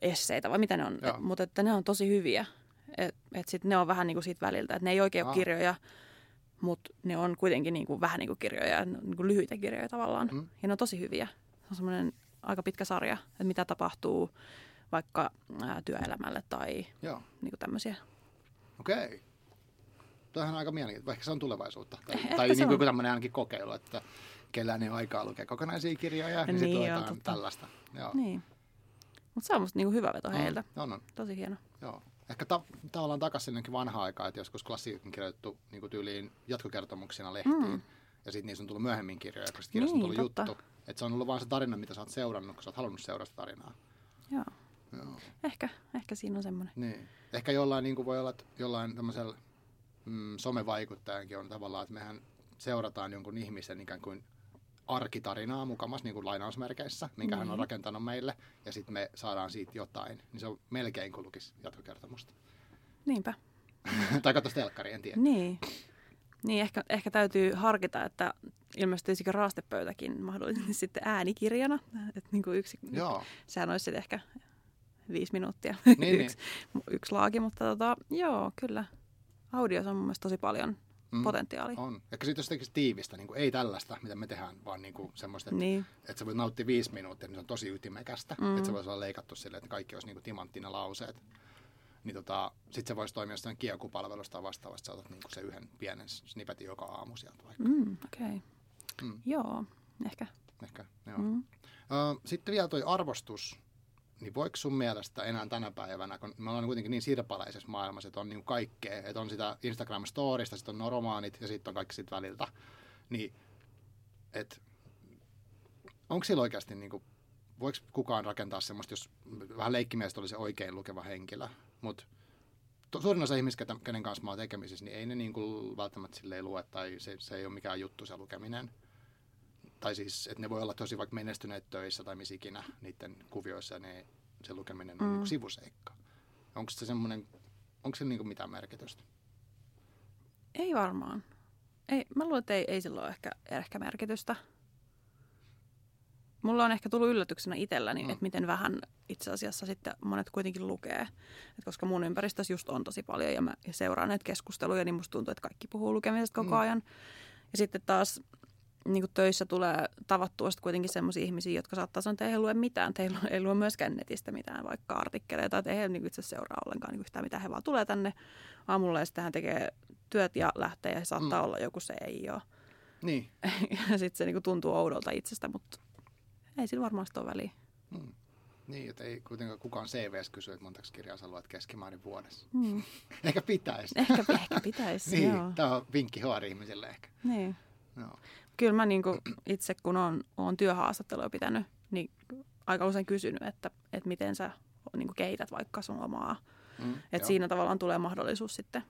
esseitä vai mitä ne on, et, mutta että ne on tosi hyviä, että et sitten ne on vähän niinku siitä väliltä, että ne ei oikein ah. ole kirjoja, mutta ne on kuitenkin niinku, vähän niinku kirjoja, niinku lyhyitä kirjoja tavallaan, mm-hmm. ja ne on tosi hyviä. Se on semmoinen aika pitkä sarja, että mitä tapahtuu vaikka ää, työelämälle tai niinku tämmöisiä. Okei. Tämähän on aika mielenkiintoista. Ehkä se on tulevaisuutta. Tai, eh, tai niin kuin tämmöinen ainakin kokeilu, että kellään ei ole aikaa lukea kokonaisia kirjoja, ja niin, niin sitten luetaan tällaista. Joo. Niin. Mutta se on musta niinku hyvä veto heiltä. No, no. Tosi hieno. Joo. Ehkä ta- tavallaan takaisin sinnekin vanhaa aikaa, että joskus klassikin kirjoitettu niinku tyyliin jatkokertomuksina lehtiin, mm. ja sitten niissä on tullut myöhemmin kirjoja, koska kirjassa niin, on tullut totta. juttu. Että se on ollut vaan se tarina, mitä sä oot seurannut, kun sä oot halunnut seurata tarinaa. Joo. Joo. Ehkä, ehkä siinä on semmoinen. Niin. Ehkä jollain niin kuin voi olla, että jollain tämmöisellä mm, somevaikuttajankin on tavallaan, että mehän seurataan jonkun ihmisen ikään kuin arkitarinaa mukamas niin kuin lainausmerkeissä, minkä mm. hän on rakentanut meille, ja sitten me saadaan siitä jotain. Niin se on melkein kuin lukisi jatkokertomusta. Niinpä. tai katsoisi telkkari, en tiedä. Niin. Niin, ehkä, ehkä täytyy harkita, että ilmeisesti olisiko raastepöytäkin mahdollisesti sitten äänikirjana. Että niin kuin yksi, Joo. sehän olisi sitten ehkä... Viisi minuuttia, niin, yksi, niin. yksi laaki, mutta tota, joo, kyllä. Audiossa on mun mielestä tosi paljon mm, potentiaalia. On. Ehkä sitten jos tekisi tiivistä, niin kuin, ei tällaista, mitä me tehdään, vaan niin kuin semmoista, että, niin. että sä voit nauttia viisi minuuttia, niin se on tosi ytimekästä. Mm. Että se voisi olla leikattu silleen, että kaikki olisi niin kuin timanttina lauseet. Niin tota, sitten se voisi toimia jostain kiekupalvelusta vastaavasti, sä otat niin kuin se yhden pienen snipetin joka aamu sieltä vaikka. Mm, okei. Okay. Mm. Joo, ehkä. Ehkä, joo. Mm. Sitten vielä toi arvostus. Niin voiko sun mielestä enää tänä päivänä, kun me ollaan kuitenkin niin sirpalaisessa maailmassa, että on niin kaikkea, että on sitä Instagram-storista, sitten on romaanit ja sitten on kaikki siitä väliltä, niin et, onko sillä oikeasti, niin kuin, voiko kukaan rakentaa semmoista, jos vähän leikkimielistä oli se oikein lukeva henkilö, mutta suurin osa ihmisiä, kenen kanssa mä oon tekemisissä, niin ei ne niin kuin välttämättä silleen lue tai se, se ei ole mikään juttu se lukeminen. Tai siis, että ne voi olla tosi vaikka menestyneet töissä tai missä ikinä niiden kuvioissa, niin se lukeminen on mm. niin sivuseikka. Onko se semmoinen, onko se niin mitään merkitystä? Ei varmaan. Ei, mä luulen, että ei, ei sillä ole ehkä, ehkä merkitystä. Mulla on ehkä tullut yllätyksenä itselläni, mm. että miten vähän itse asiassa sitten monet kuitenkin lukee. Et koska mun ympäristössä just on tosi paljon ja mä seuraan näitä keskusteluja, niin musta tuntuu, että kaikki puhuu lukemisesta koko mm. ajan. Ja sitten taas... Niin töissä tulee tavattua kuitenkin sellaisia ihmisiä, jotka saattaa sanoa, että ei he lue mitään, teillä ei lue myöskään netistä mitään vaikka artikkeleita, tai ei he niin itse seuraa ollenkaan niin yhtään mitään, he vaan tulee tänne aamulla ja sitten hän tekee työt ja lähtee ja he saattaa mm. olla joku, se ei ole. Niin. ja sitten se niin tuntuu oudolta itsestä, mutta ei sillä varmasti ole väliä. Mm. Niin, että ei kuitenkaan kukaan C V:ssä kysy, että montaks kirjaa sä luet keskimäärin vuodessa. Mm. ehkä pitäisi. Ehkä, ehkä pitäisi, niin, joo. Tämä on vinkki huori ihmisille ehkä. Niin. No. Kyllä mä niinku itse, kun olen, olen työhaastatteluja pitänyt, niin aika usein kysynyt, että, että miten sä niinku keität vaikka sun omaa. Mm, että siinä tavallaan tulee mahdollisuus sitten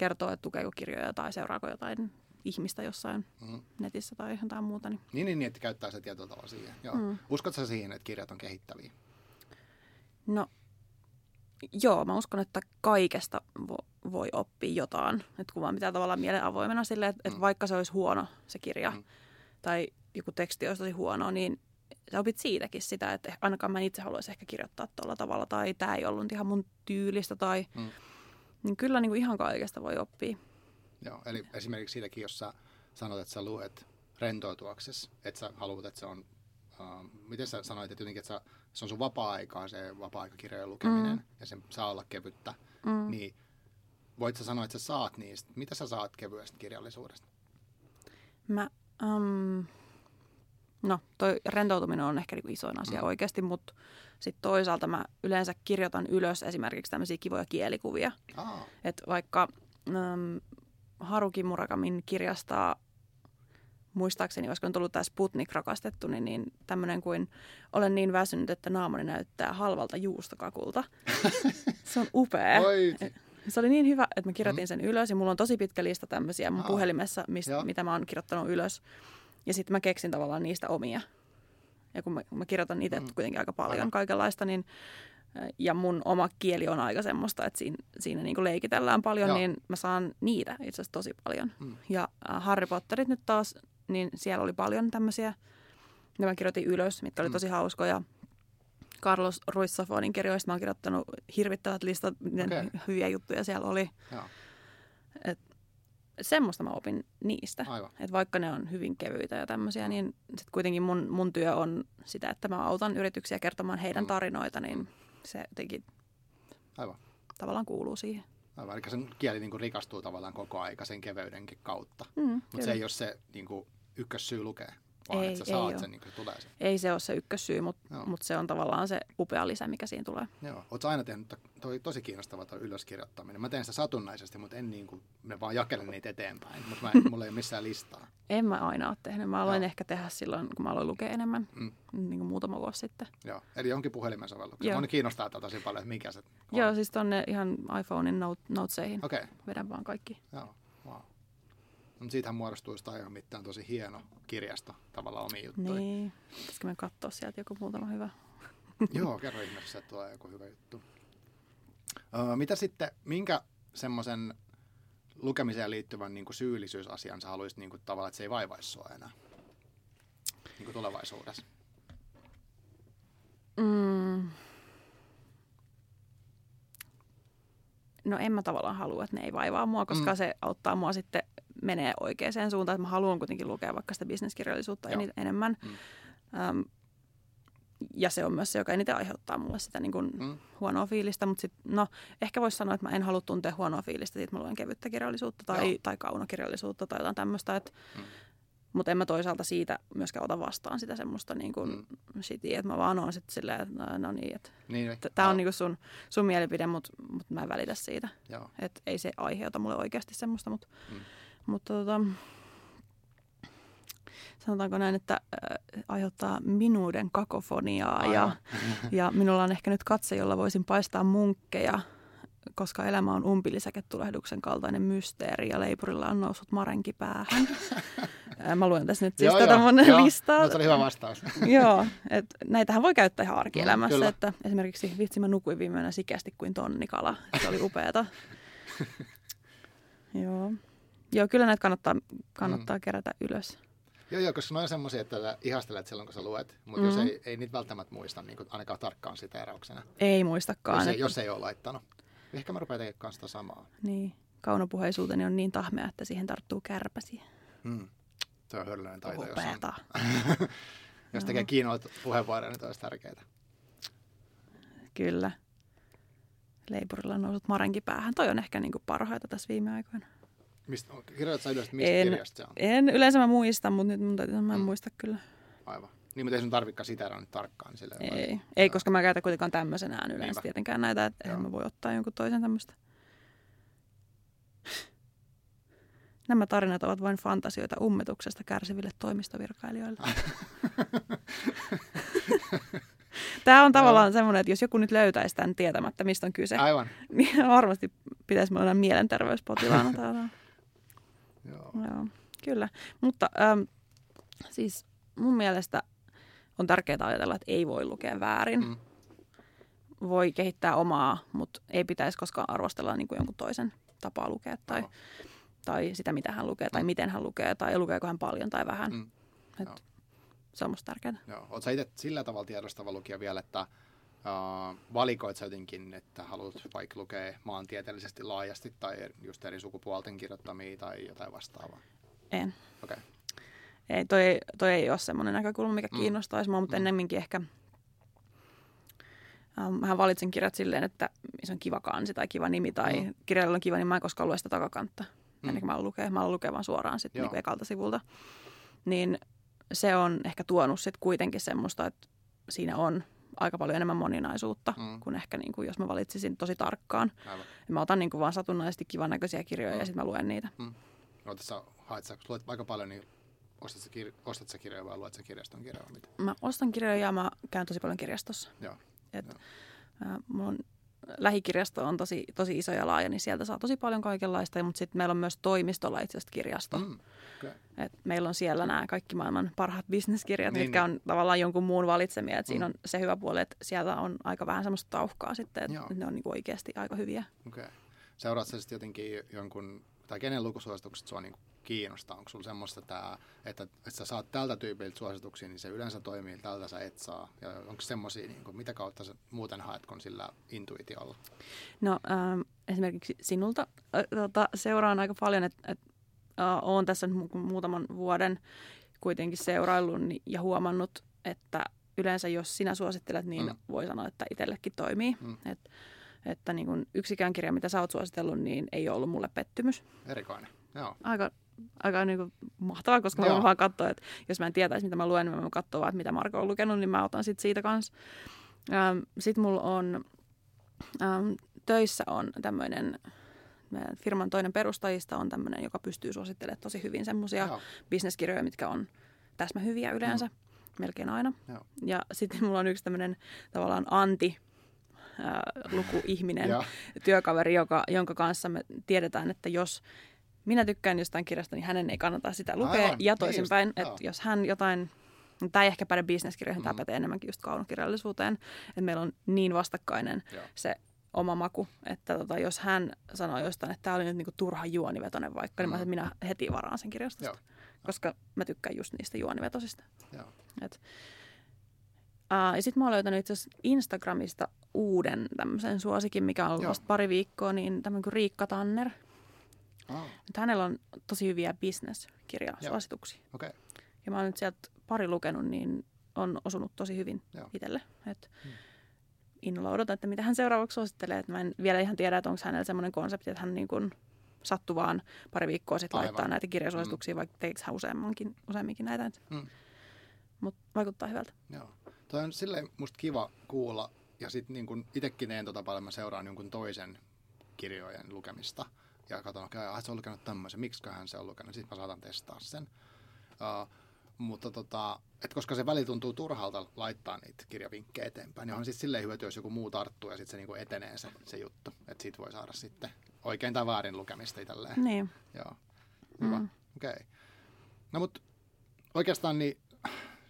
kertoo, että tukeeko kirjoja tai seuraako jotain ihmistä jossain mm. netissä tai jotain muuta. Niin, niin, niin että käyttää se tietyllä tavalla siihen. Joo. Mm. Uskotko sä siihen, että kirjat on kehittäviä? No, joo, mä uskon, että kaikesta vo- voi oppia jotain. Että kun vaan pitää tavallaan mielen avoimena silleen, että mm. et vaikka se olisi huono se kirja mm. tai joku teksti olisi tosi huono, niin sä opit siitäkin sitä, että ainakaan mä en itse haluaisi ehkä kirjoittaa tuolla tavalla tai tää ei ollut ihan mun tyylistä tai... Mm. Niin kyllä niin kuin ihan kaikesta voi oppia. Joo, eli esimerkiksi siitäkin, jos sä sanot, että sä luet rentoutuaksesi, että sä haluat, että se on, äh, miten sä sanoit, että jotenkin, että sä, se on sun vapaa-aikaa, se vapaa-aikakirjojen lukeminen, mm. ja sen saa olla kevyttä, mm. niin voit sä sanoa, että sä saat niistä, mitä sä saat kevyestä kirjallisuudesta? Mä, um, no, toi rentoutuminen on ehkä niin isoin asia mm. oikeasti, mutta... Sitten toisaalta mä yleensä kirjoitan ylös esimerkiksi tämmöisiä kivoja kielikuvia. Oh. Että vaikka äm, Haruki Murakamin kirjasta, muistaakseni, olisiko nyt ollut tämä Sputnik rakastettu, niin, niin tämmöinen kuin olen niin väsynyt, että naamani näyttää halvalta juustokakulta. Se on upea. Oiti. Se oli niin hyvä, että mä kirjoitin mm. sen ylös ja mulla on tosi pitkä lista tämmöisiä mun oh. puhelimessa, mistä, mitä mä oon kirjoittanut ylös. Ja sitten mä keksin tavallaan niistä omia. Ja kun mä, mä kirjoitan itse mm. kuitenkin aika paljon Aina. kaikenlaista, niin, ja mun oma kieli on aika semmoista, että siinä, siinä niin kuin leikitellään paljon, Joo. niin mä saan niitä itse asiassa tosi paljon. Mm. Ja Harry Potterit nyt taas, niin siellä oli paljon tämmöisiä, mitä mä kirjoitin ylös, mitkä mm. oli tosi hauskoja. Carlos Ruiz Zafónin kirjoista mä oon kirjoittanut hirvittävät listat, miten okay. hyviä juttuja siellä oli. Et, semmoista mä opin niistä. Aivan. Et vaikka ne on hyvin kevyitä ja tämmöisiä, niin sit kuitenkin mun, mun työ on sitä, että mä autan yrityksiä kertomaan heidän tarinoita, niin se jotenkin Aivan. tavallaan kuuluu siihen. Aivan, eli sen kieli niinku rikastuu tavallaan koko aika sen keveydenkin kautta. Mm, mutta se ei ole se niinku ykkössyy lukea, vaan että sä saat sen, niin kuin se tulee sen. Ei se ole se ykkössyy, mutta mut se on tavallaan se upea lisä, mikä siinä tulee. Joo, oot sä aina tehnyt toi, tosi kiinnostava toi ylöskirjoittaminen. Mä teen sitä satunnaisesti, mutta en niin kuin, mä vaan jakelen niitä eteenpäin, mutta mulla ei ole missään listaa. En mä aina ole tehnyt. Mä aloin Joo. ehkä tehdä silloin, kun mä aloin lukea enemmän, mm. niin kuin muutama vuosi sitten. Joo, eli jonkin puhelimen sovelluksen. Mua kiinnostaa tätä tosi paljon, että mikä se on. Joo, siis tonne ihan iPhonein note, noteseihin. Okei. Okay. Vedän vaan kaikki. Joo. No, siitähän muodostuisi taihan mittaan tosi hieno kirjasto tavallaan omiin juttuihin. Niin. Pitäisikö me katsoa sieltä joku muutama hyvä? Joo, kerro ihmeessä, että tulee joku hyvä juttu. Öö, mitä sitten, minkä semmoisen lukemiseen liittyvän niin kuin syyllisyysasian sä haluaisit niin kuin, tavallaan, että se ei vaivaisi sua enää niin kuin tulevaisuudessa? Mm. No en mä tavallaan halua, että ne ei vaivaa mua, koska mm. se auttaa mua sitten menee oikeaan suuntaan, että mä haluan kuitenkin lukea vaikka sitä bisneskirjallisuutta enemmän. Mm. Um, ja se on myös se, joka eniten aiheuttaa mulle sitä niin kuin mm. huonoa fiilistä, mutta sit, no, ehkä voisi sanoa, että mä en halua tuntea huonoa fiilistä, siitä mä luen kevyttä kirjallisuutta tai, tai kaunokirjallisuutta tai jotain tämmöistä. Mm. Mutta en mä toisaalta siitä myöskään ota vastaan sitä semmoista niin kuin mm. shittiä, että mä vaan oon sitten silleen, että no, no niin, että niin, tämä on niin kuin sun, sun mielipide, mutta mut mä en välitä siitä. Että ei se aiheuta mulle oikeasti semmoista, mutta... Mm. Mutta tota, sanotaanko näin, että äh, aiheuttaa minuuden kakofoniaa ja, ja minulla on ehkä nyt katse, jolla voisin paistaa munkkeja, koska elämä on umpilisäketulehduksen kaltainen mysteeri ja leipurilla on noussut marenki päähän. Mä luen tässä nyt siis tätä mun listaa. Joo, se oli hyvä vastaus. Joo, että näitähän voi käyttää ihan arkielämässä, no, että esimerkiksi vitsi mä nukuin viimeinä sikästi kuin tonnikala, se oli upeata. Joo. Joo, kyllä näitä kannattaa, kannattaa mm. kerätä ylös. Joo, joo, koska ne on semmoisia, että ihastelet silloin, kun sä luet, mutta mm. jos ei, ei niitä välttämättä muista, niin ainakaan tarkkaan sitä eräuksenä. Ei muistakaan. Jos ei, että... jos ei ole laittanut. Ehkä mä rupean tekemään kanssa samaa. Niin, kaunopuheisuuteni on niin tahmea, että siihen tarttuu kärpäsiä. Mm. Se on hyödyllinen taito, jos on. Jos tekee kiinnoita puheenvuoroja, niin olisi tärkeää. Kyllä. Leipurilla on nousut marenki päähän. Toi on ehkä niin kuin parhaita tässä viime aikoina. Mistä, kirjoitat sä yleensä, mistä en, kirjasta se on? En, yleensä mä muistan, mutta nyt mun täytyy sanoa, mä en mm. muista kyllä. Aivan. Niin, mutta ei sun tarvitsekaan sitä nyt tarkkaan. Ei, ei, ei, koska mä käytän kuitenkaan tämmöisenään yleensä Niinpä. tietenkään näitä, että eihän mä voi ottaa jonkun toisen tämmöistä. Nämä tarinat ovat vain fantasioita ummetuksesta kärsiville toimistovirkailijoille. Tämä on tavallaan semmoinen, että jos joku nyt löytäisi tämän tietämättä, mistä on kyse, Aivan. niin varmasti pitäisi me olla mielenterveyspotilaana täällä. Joo. Joo, kyllä. Mutta äm, siis mun mielestä on tärkeää ajatella, että ei voi lukea väärin. Mm. Voi kehittää omaa, mutta ei pitäisi koskaan arvostella niin kuin jonkun toisen tapaa lukea tai, no. tai sitä, mitä hän lukee tai mm. miten hän lukee tai lukeeko hän paljon tai vähän. Mm. Et, no. Se on musta tärkeää. Joo. Oletko sä itse sillä tavalla tiedostava lukija vielä, että Uh, valikoit sä jotenkin, että haluat vaikka lukea maantieteellisesti laajasti tai just eri sukupuolten kirjoittamia tai jotain vastaavaa? En. Okei. Okay. Ei, toi, toi ei ole semmoinen näkökulma, mikä mm. kiinnostaisi mua, mutta mm. ennemminkin ehkä um, mähän valitsen kirjat silleen, että se on kiva kansi tai kiva nimi tai mm. kirjalla on kiva, niin mä en koskaan lue sitä takakantta. Mm. Ennen kuin mä lukee. Mä lukee vaan suoraan sitten niin ekalta sivulta. Niin se on ehkä tuonut sitten kuitenkin semmoista, että siinä on aika paljon enemmän moninaisuutta mm. kuin ehkä niin kuin, jos mä valitsisin tosi tarkkaan. Aivan. Mä otan niin kuin vaan satunnaisesti kivan näköisiä kirjoja mm. ja sitten mä luen niitä. Mm. No tässä haet sä, kun luet aika paljon, niin ostat sä, kir- ostat sä kirjoja vai luet sä kirjaston kirjoja? Mitä? Mä ostan kirjoja ja mä käyn tosi paljon kirjastossa. Joo. Et, Joo. Äh, mun lähikirjasto on tosi, tosi iso ja laaja, niin sieltä saa tosi paljon kaikenlaista, mutta sitten meillä on myös toimistolla itse asiassa kirjasto. Mm. Okay. Et meillä on siellä nämä kaikki maailman parhaat bisneskirjat, niin, mitkä on niin. tavallaan jonkun muun valitsemia. Et mm. siinä on se hyvä puoli, että siellä on aika vähän semmoista tauhkaa sitten, että ne on niinku oikeasti aika hyviä. Okei. Okay. Seuraat sä sitten jotenkin jonkun, tai kenen lukusuositukset sua niinku kiinnostaa? Onko sulla semmoista, tää, että, että sä saat tältä tyypiltä suosituksia, niin se yleensä toimii, tältä sä et saa. Ja onko semmoisia, niinku, mitä kautta sä muuten haet, kun sillä intuitiolla? No ähm, esimerkiksi sinulta äh, tota, seuraan aika paljon, että et, Uh, olen tässä mu- muutaman vuoden kuitenkin seuraillut ja huomannut, että yleensä jos sinä suosittelet, niin mm. voi sanoa, että itsellekin toimii. Mm. Et, että niin kun yksikään kirja, mitä sä oot suositellut, niin ei ole ollut mulle pettymys. Erikoinen, joo. Aika, aika niin kun mahtavaa, koska joo. mä vaan katsoa, että jos mä en tietäisi, mitä mä luen, niin mä katsoin vaan, mitä Marko on lukenut, niin mä otan sit siitä kanssa. Ähm, Sitten mulla on, ähm, töissä on tämmöinen... Meidän firman toinen perustajista on tämmöinen, joka pystyy suosittelemaan tosi hyvin semmoisia bisneskirjoja, mitkä on täsmähyviä yleensä, mm. melkein aina. Joo. Ja sitten mulla on yksi tämmöinen tavallaan anti-lukuihminen työkaveri, joka, jonka kanssa me tiedetään, että jos minä tykkään jostain kirjasta, niin hänen ei kannata sitä lukea. Aivan, ja toisinpäin, niin että jos hän jotain... Tämä ei ehkä päde bisneskirjoihin, mm. tämä pätee enemmänkin just kaunokirjallisuuteen, että meillä on niin vastakkainen Joo. se... oma maku, että tota, jos hän sanoo jostain, että tämä oli nyt niinku turha juonivetonen vaikka, mm. niin mä, minä heti varaan sen kirjastosta, Joo. koska mä tykkään just niistä juonivetosista. Joo. Et, ää, ja sit mä oon löytänyt itse asiassa Instagramista uuden tämmöisen suosikin, mikä on ollut vasta pari viikkoa, niin tämmöinen kuin Riikka Tanner. Oh. Hänellä on tosi hyviä business-kirjasuosituksia. Okay. Ja mä oon nyt sieltä pari lukenut, niin on osunut tosi hyvin Joo. itselle. Et, hmm. innolla odotan, että mitä hän seuraavaksi suosittelee. Että mä en vielä ihan tiedä, että onko hänellä semmoinen konsepti, että hän niin kuin sattui vaan pari viikkoa sitten laittaa näitä kirjasuosituksia, mm. vaikka teikö hän useammankin, useamminkin näitä. Mm. Mutta vaikuttaa hyvältä. Joo. Toi on silleen musta kiva kuulla. Ja sitten niin itsekin teen tota paljon, mä seuraan jonkun toisen kirjojen lukemista. Ja katson, okei, okay, ah, se on lukenut tämmöisen, miksiköhän se on lukenut. Sitten mä saatan testaa sen. Uh, Mutta tota, et koska se väli tuntuu turhalta laittaa niitä kirjavinkkejä eteenpäin, niin onhan sitten silleen hyötyä, jos joku muu tarttuu ja sitten se niinku etenee se, se juttu. Että siitä voi saada sitten oikein tai väärin lukemista itselleen. Niin. Joo. Hyvä. Mm. Okei. Okay. No mut oikeastaan niin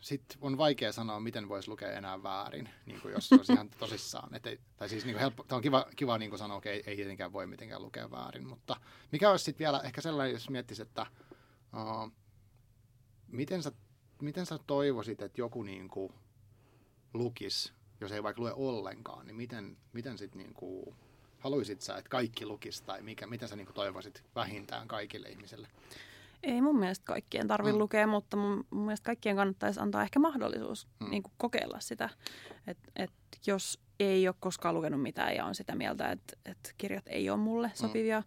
sit on vaikea sanoa, miten voisi lukea enää väärin, niin kuin jos se olisi ihan tosissaan. Et ei, tai siis niinku helppo, on kiva, kiva niinku sanoa, että ei, ei tietenkään voi mitenkään lukea väärin. Mutta mikä olisi sitten vielä ehkä sellainen, jos miettisi, että... Uh, Miten sä, miten sä toivoisit, että joku niinku lukisi, jos ei vaikka lue ollenkaan, niin miten, miten sit niinku, haluisit sä, että kaikki lukisi tai mikä, mitä sä niinku toivoisit vähintään kaikille ihmisille? Ei mun mielestä kaikkien tarvitse mm. lukea, mutta mun, mun mielestä kaikkien kannattaisi antaa ehkä mahdollisuus mm. niinku kokeilla sitä, että et jos ei ole koskaan lukenut mitään ja on sitä mieltä, että et kirjat ei ole mulle sopivia, mm.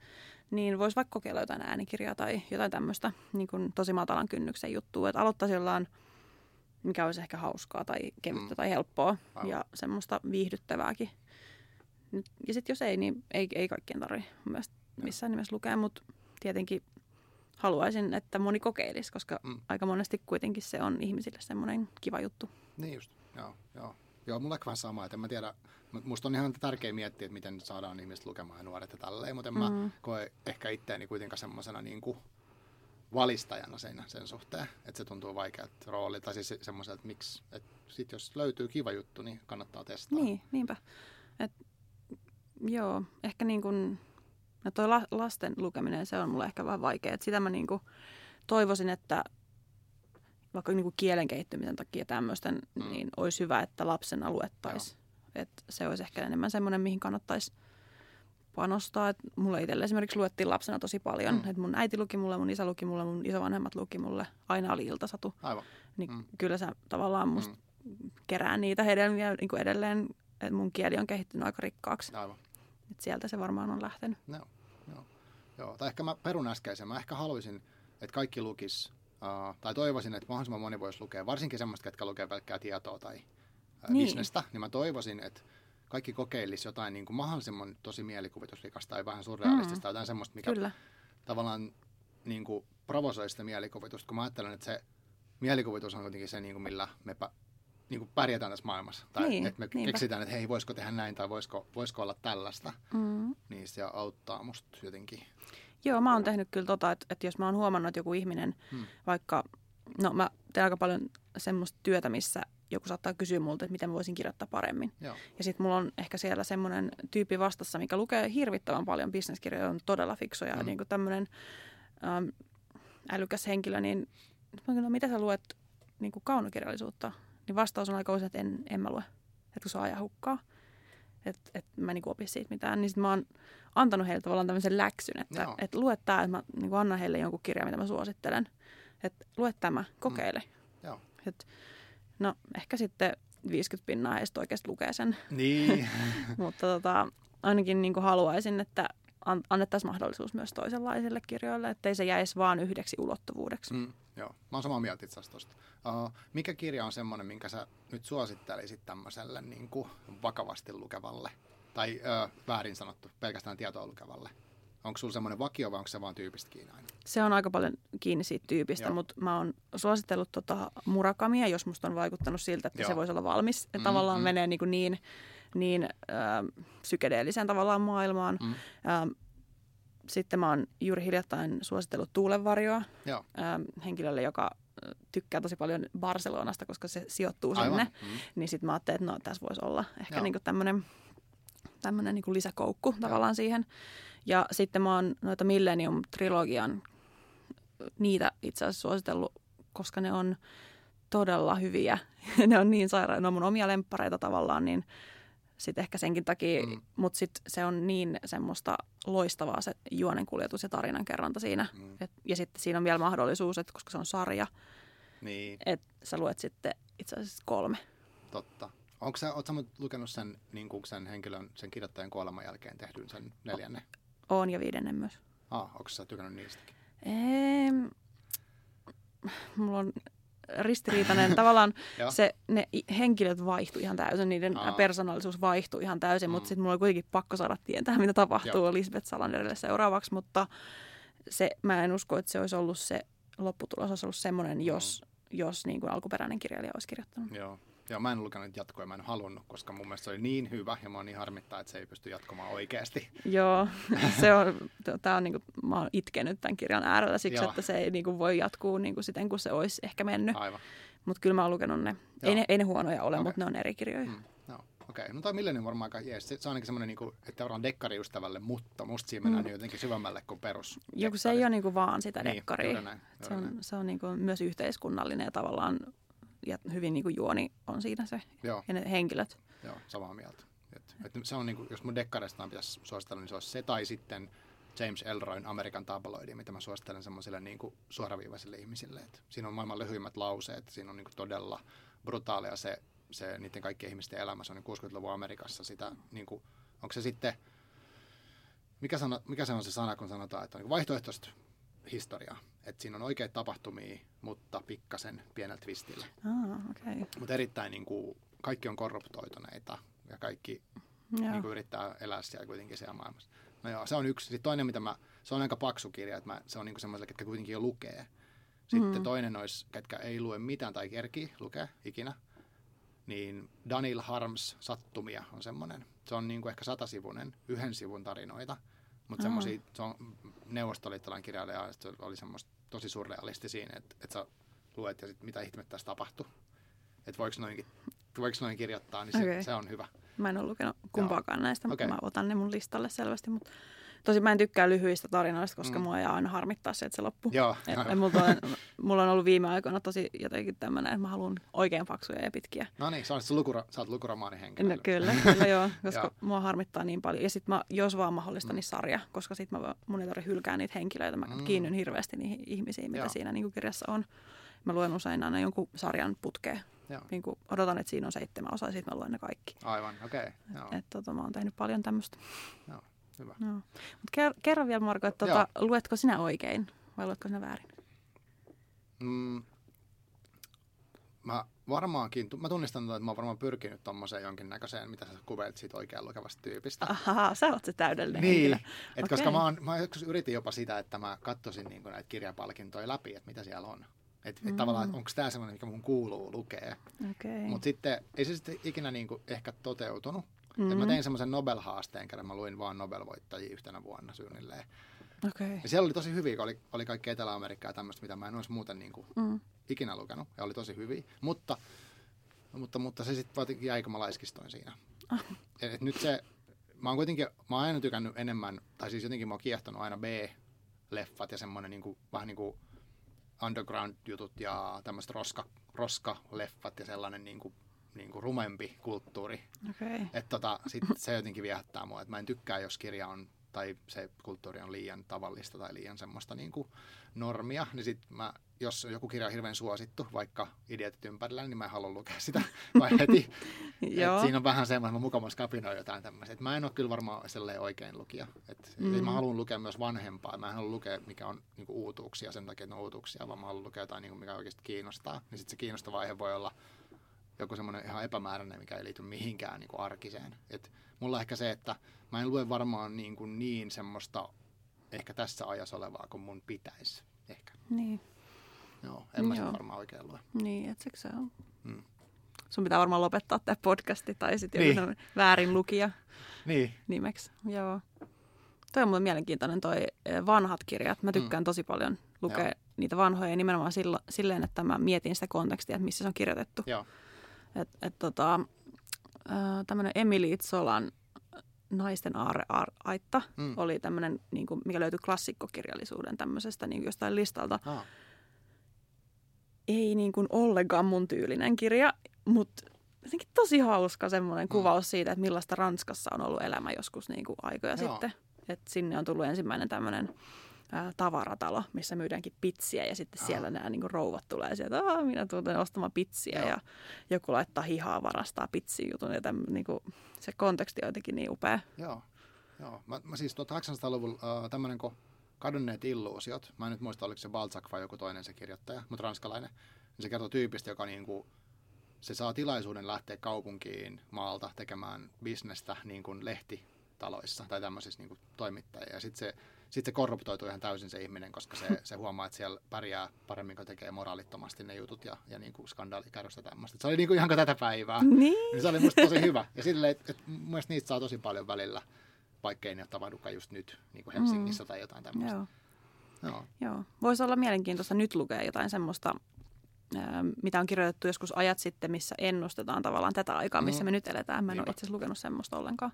niin voisi vaikka kokeilla jotain äänikirjaa tai jotain tämmöistä niin kuin tosi matalan kynnyksen juttua. Että aloittaisi jollain, mikä olisi ehkä hauskaa tai kevyttä mm. tai helppoa Aivan. ja semmoista viihdyttävääkin. Ja sitten jos ei, niin ei, ei kaikkien tarvitse missään nimessä lukea, mutta tietenkin haluaisin, että moni kokeilisi, koska mm. aika monesti kuitenkin se on ihmisille semmoinen kiva juttu. Niin just, joo, joo. Joo, mulla on vähän sama, että en mä tiedä, musta on ihan tärkeä miettiä, että miten saadaan ihmiset lukemaan ja nuoret ja tälleen, mutta en mm-hmm. mä koe ehkä itseäni kuitenkaan semmoisena niin kuin valistajana sen, sen suhteen, että se tuntuu vaikealta rooli, tai siis semmoiselta, että miksi, että sit jos löytyy kiva juttu, niin kannattaa testaa. Niin, niinpä. Et, joo, ehkä niin kuin, no toi la, lasten lukeminen, se on mulle ehkä vähän vaikea, että sitä mä niin kuin toivoisin, että vaikka niin kuin kielen kehittymisen takia tämmöisten, mm. niin olisi hyvä, että lapsena luettaisiin. Se olisi ehkä enemmän semmoinen, mihin kannattaisi panostaa. Et mulle itselle esimerkiksi luettiin lapsena tosi paljon. Mm. Et mun äiti luki mulle, mun isä luki mulle, mun isovanhemmat luki mulle. Aina oli iltasatu. Aivan. Niin mm. kyllä se tavallaan musta mm. kerää niitä hedelmiä niin kuin edelleen. Et mun kieli on kehittynyt aika rikkaaksi. Aivan. Et sieltä se varmaan on lähtenyt. No, joo. Joo. Tai ehkä mä perun äskeisen. Mä ehkä haluaisin, että kaikki lukisi. Uh, tai toivoisin, että mahdollisimman moni voisi lukea, varsinkin semmoista, ketkä lukee pelkkää tietoa tai uh, niin. bisnestä, niin mä toivoisin, että kaikki kokeilisi jotain niin kuin mahdollisimman tosi mielikuvitusrikasta tai vähän surrealistista, mm. tai jotain semmoista, mikä Kyllä. tavallaan niin kuin provosoi sitä mielikuvitusta, kun mä ajattelen, että se mielikuvitus on kuitenkin se, niin kuin millä me pä, niin kuin pärjätään tässä maailmassa, tai niin, että me niinpä. keksitään, että hei, voisiko tehdä näin, tai voisiko, voisiko olla tällaista, mm. niin se auttaa musta jotenkin. Joo, mä oon tehnyt kyllä tota, että, että jos mä oon huomannut, että joku ihminen, hmm. vaikka, no mä teen aika paljon semmoista työtä, missä joku saattaa kysyä multa, että miten mä voisin kirjoittaa paremmin. Joo. Ja sit mulla on ehkä siellä semmoinen tyyppi vastassa, mikä lukee hirvittävän paljon bisneskirjoja, on todella fiksuja. Hmm. Niin kuin tämmöinen ähm, älykäs henkilö, niin no, mitä sä luet niin kuin kaunokirjallisuutta? Niin vastaus on aika usein, että en, en mä lue, että kun se ajan hukkaa. Että et mä en niin opi siitä mitään, niin sit mä oon antanut heille tavallaan tämmöisen läksyn, että no. et lue tää, että mä niin annan heille jonkun kirjan, mitä mä suosittelen. Että lue tämä, kokeile. Mm. Joo. Et, no ehkä sitten viisikymmentä pinnaa heistä oikeasti lukee sen. Niin. Mutta tota, ainakin niin haluaisin, että annettaisiin mahdollisuus myös toisenlaisille kirjoille, ettei se jäisi vaan yhdeksi ulottuvuudeksi. Mm. Joo, mä oon samaa mieltä itse asiassa tosta. Uh, mikä kirja on semmoinen, minkä sä nyt suosittelisit tämmöiselle niin kuin vakavasti lukevalle? Tai uh, väärin sanottu, pelkästään tietoa lukevalle. Onko sulla semmoinen vakio vai onko se vaan tyypistä kiinni aina? Se on aika paljon kiinni siitä tyypistä, mutta mä oon suositellut tota Murakamia, jos musta on vaikuttanut siltä, että Joo. se voisi olla valmis. Mm, tavallaan mm. menee niin, niin, niin äh, sykedeelliseen tavallaan maailmaan. Mm. Ähm, Sitten mä oon juuri hiljattain suositellut Tuulenvarjoa Joo. henkilölle, joka tykkää tosi paljon Barcelonasta, koska se sijoittuu Aivan. sinne. Mm. Niin sit mä ajattelin, että no, tässä voisi olla ehkä niinku tämmönen, tämmönen niinku lisäkoukku Joo. tavallaan siihen. Ja sitten mä oon noita Millennium Trilogian, niitä itse asiassa suositellut, koska ne on todella hyviä. Ne on niin sairaan, ne on mun omia lemppareita tavallaan, niin... Sitten ehkä senkin takia, mm. mutta sit se on niin semmoista loistavaa se juonenkuljetus ja tarinankerronta siinä. Mm. Et, ja sitten siinä on vielä mahdollisuus, että koska se on sarja, niin. että sä luet sitten itse asiassa kolme. Totta. Onko sä, oot sä lukenut sen, niin kuin sen henkilön, sen kirjoittajan kuoleman jälkeen tehdyn sen neljännen? O- on ja viidennen myös. Ah, onko sä tykännyt niistäkin? Ehm, mulla on... ristiriitainen. Tavallaan se, ne henkilöt vaihtui ihan täysin, niiden Aa. persoonallisuus vaihtui ihan täysin, mm. mutta sitten mulla oli kuitenkin pakko saada tietää, mitä tapahtuu Joo. Lisbeth Salanderille seuraavaksi, mutta se, mä en usko, että se olisi ollut se lopputulos, olisi ollut semmoinen, jos, mm. jos niin kuin alkuperäinen kirjailija olisi kirjoittanut. Joo. Joo, mä en lukenut jatkoa, mä en halunnut, koska mun mielestä se oli niin hyvä ja mä oon niin harmittaa, että se ei pysty jatkomaan oikeasti. Joo, se on, tää on niinku, mä oon itkenyt tämän kirjan äärellä siksi, Joo. että se ei niinku voi jatkuu niinku siten, kun se olisi ehkä mennyt. Aivan. Mutta kyllä mä oon lukenut ne. Ei, ne. ei ne huonoja ole, okay. mutta ne on eri kirjoja. Mm. No, okei. Okay. No toi Millennium varmaan aika jees. Se, se on ainakin semmoinen, niinku, että varmaan dekkariystävälle, mutta musta siinä mennään mm. jotenkin syvemmälle kuin perus. Joku se ei ole niinku vaan sitä dekkaria. Niin, juuri näin, juuri näin. Se on, se on niinku myös yhteiskunnallinen ja tavallaan... Ja hyvin niin kuin juoni on siinä se, Joo. ja ne henkilöt. Joo, samaa mieltä. Et, et se on, niin kuin, jos mun dekkarestaan pitäisi suositella, niin se olisi se, tai sitten James Ellroyn Amerikan tabloidi, mitä mä suosittelen semmoisille niin kuin suoraviivaisille ihmisille. Et siinä on maailman lyhyimmät lauseet, siinä on niin kuin todella brutaalia se, se niiden kaikkien ihmisten elämä. Se on niin kuusikymmentäluvun Amerikassa sitä, niin kuin, onko se sitten, mikä, sano, mikä se on se sana, kun sanotaan, että on niin kuin vaihtoehtoista historiaa. Että siinä on oikeita tapahtumia, mutta pikkasen pienellä twistillä. Oh, okay. Mutta erittäin niin kuin, kaikki on korruptoituneita ja kaikki yeah. niin kuin, yrittää elää siellä kuitenkin siellä maailmassa. No joo, se on yksi. Sitten toinen, mitä mä, se on aika paksu kirja, että mä, se on niin semmoiselle, ketkä kuitenkin jo lukee. Sitten mm. toinen olisi, ketkä ei lue mitään tai kerki lukee ikinä. niin Daniel Harms Sattumia on semmoinen. Se on niin kuin ehkä satasivuinen, yhden sivun tarinoita, mutta semmoisia, se on neuvostoliittolainen kirjailija, ja se oli semmoista tosi surrealisti siinä, että, että sä luet ja sit mitä ihmettä tässä tapahtui. Että voiko noin, voiko noin kirjoittaa, niin se, okay. se on hyvä. Mä en ole lukenut kumpaakaan Joo. näistä, okay. Mä otan ne mun listalle selvästi, mutta tosin mä en tykkää lyhyistä tarinoista, koska mm. mua ei aina harmittaa se, että se loppuu. Joo. Et, et on, mulla on ollut viime aikoina tosi jotenkin tämmöinen, että mä haluan oikein paksuja ja pitkiä. No niin, sä, lukura, sä oot lukuramaanihenkilö. No kyllä, kyllä joo, koska mua harmittaa niin paljon. Ja sit mä, jos vaan mahdollista, niin sarja, koska sit mä, mun ei tarvitse hylkää niitä henkilöitä. Mä mm. kiinnyn hirveästi niihin ihmisiin, mitä joo. siinä niin kuin kirjassa on. Mä luen usein aina jonkun sarjan putkeen. Niin kuin odotan, että siinä on seitsemän osaa, sit mä luen ne kaikki. Aivan, okei. Okay. Että tota, mä oon tehnyt paljon tämmöistä. Joo. Hyvä. No. Mut ker- kerro vielä, Marko, että tuota, luetko sinä oikein vai luetko sinä väärin? Mm, mä varmaankin, mä tunnistan, että mä oon varmaan pyrkinyt tommoseen jonkinnäköiseen, mitä sä kuvailit siitä oikean lukevasta tyypistä. Ahaa, sä oot se täydellinen niin. henkilö. Et okay. Koska mä, oon, mä yritin jopa sitä, että mä katsoisin niin näitä kirjapalkintoja läpi, että mitä siellä on. Että et mm. tavallaan, että onko tämä semmoinen, mikä mun kuuluu lukea. Okay. Mutta sitten ei se sitten ikinä niin kuin ehkä toteutunut. Mm-hmm. Mä tein semmoisen Nobel-haasteen kerran, mä luin vaan Nobel-voittajia yhtenä vuonna syynilleen. Okay. Ja siellä oli tosi hyviä, kun oli, oli kaikki Etelä-Amerikkaa ja tämmöistä, mitä mä en olisi muuten niin kuin mm. ikinä lukenut. Ja oli tosi hyviä, mutta, mutta, mutta se sitten jäi, kun mä laiskistoin siinä. Ah. Et nyt se, mä oon kuitenkin, mä oon aina tykännyt enemmän, tai siis jotenkin mä oon kiehtonut aina B-leffat ja semmoinen niin kuin, vähän niin kuin underground-jutut ja tämmöiset roska, roska-leffat ja sellainen niin kuin niinku rumempi kulttuuri. Okay. Että tota, sit se jotenkin viehättää mua, että mä en tykkää, jos kirja on, tai se kulttuuri on liian tavallista tai liian semmoista niinku normia, niin sit mä, jos joku kirja on hirveän suosittu, vaikka idiotit ympärillä, niin mä en halua lukea sitä vai heti. Et siinä on vähän semmoinen, että mä mukavasti kapinoin jotain tämmöistä. Et mä en ole kyllä varmaan oikein lukija. Et mm. Mä haluan lukea myös vanhempaa. Mä en halua lukea, mikä on niinku uutuuksia sen takia, että on uutuuksia, vaan mä haluan lukea jotain, niinku, mikä oikeasti kiinnostaa. Niin sit se kiinnostava aihe voi olla joku semmoinen ihan epämääräinen, mikä ei liity mihinkään niin kuin arkiseen. Et mulla ehkä se, että mä en lue varmaan niin, kuin niin semmoista ehkä tässä ajassa olevaa, kuin mun pitäisi ehkä. Niin. Joo, en mä Joo. sen varmaan oikein lue. Niin, et sekö se on? Mm. Sun pitää varmaan lopettaa tää podcasti tai sitten niin. joku väärin lukija niin. nimeksi. Joo. Toi on muuten mielenkiintoinen toi vanhat kirjat. Mä tykkään mm. tosi paljon lukea Joo. niitä vanhoja nimenomaan sillä, silleen, että mä mietin sitä kontekstia, että missä se on kirjoitettu. Joo. Että et, tota, tämmöinen Emily Zolan Naisten aarre aitta mm. oli tämmöinen, niin kuin, mikä löytyi klassikkokirjallisuuden tämmöisestä niin jostain listalta. Ah. Ei niin kuin ollenkaan mun tyylinen kirja, mutta jotenkin tosi hauska semmoinen mm. kuvaus siitä, että millaista Ranskassa on ollut elämä joskus niin kuin aikoja Joo. sitten. Että sinne on tullut ensimmäinen tämmöinen tavaratalo, missä myydäänkin pitsiä ja sitten Aha. siellä nämä niin kuin rouvat tulee sieltä, että minä tulen ostamaan pitsiä Joo. ja joku laittaa hihaa, varastaa pitsiä jutun ja tämän, niin kuin, se konteksti on jotenkin niin upea. Joo, Joo. Mä, mä siis tuhatkahdeksansataaluvulla äh, tämmöinen kuin Kadonneet illuusiot, mä en nyt muista oliko se Balzac vai joku toinen se kirjoittaja, mutta ranskalainen, niin se kertoo tyypistä, joka niin kuin, se saa tilaisuuden lähteä kaupunkiin maalta tekemään bisnestä niin kuin lehtitaloissa tai tämmöisissä niin kuin toimittajia ja sitten se Sitten se korruptoituu ihan täysin se ihminen, koska se, se huomaa, että siellä pärjää paremmin, kun tekee moraalittomasti ne jutut ja, ja niin kuin skandaalikärrystä tämmöistä. Se oli niin kuin ihan kuin tätä päivää. Niin. Se oli musta tosi hyvä. Ja silleen, että et, mun mielestä niistä saa tosi paljon välillä, vaikkei ne ole tapahdukaan just nyt niin kuin Helsingissä mm. tai jotain tämmöistä. Joo. Joo. Joo. Voisi olla mielenkiintoista nyt lukea jotain semmoista, mitä on kirjoitettu joskus ajat sitten, missä ennustetaan tavallaan tätä aikaa, missä me nyt eletään. Mä en Niinpä. ole itse asiassa lukenut semmoista ollenkaan.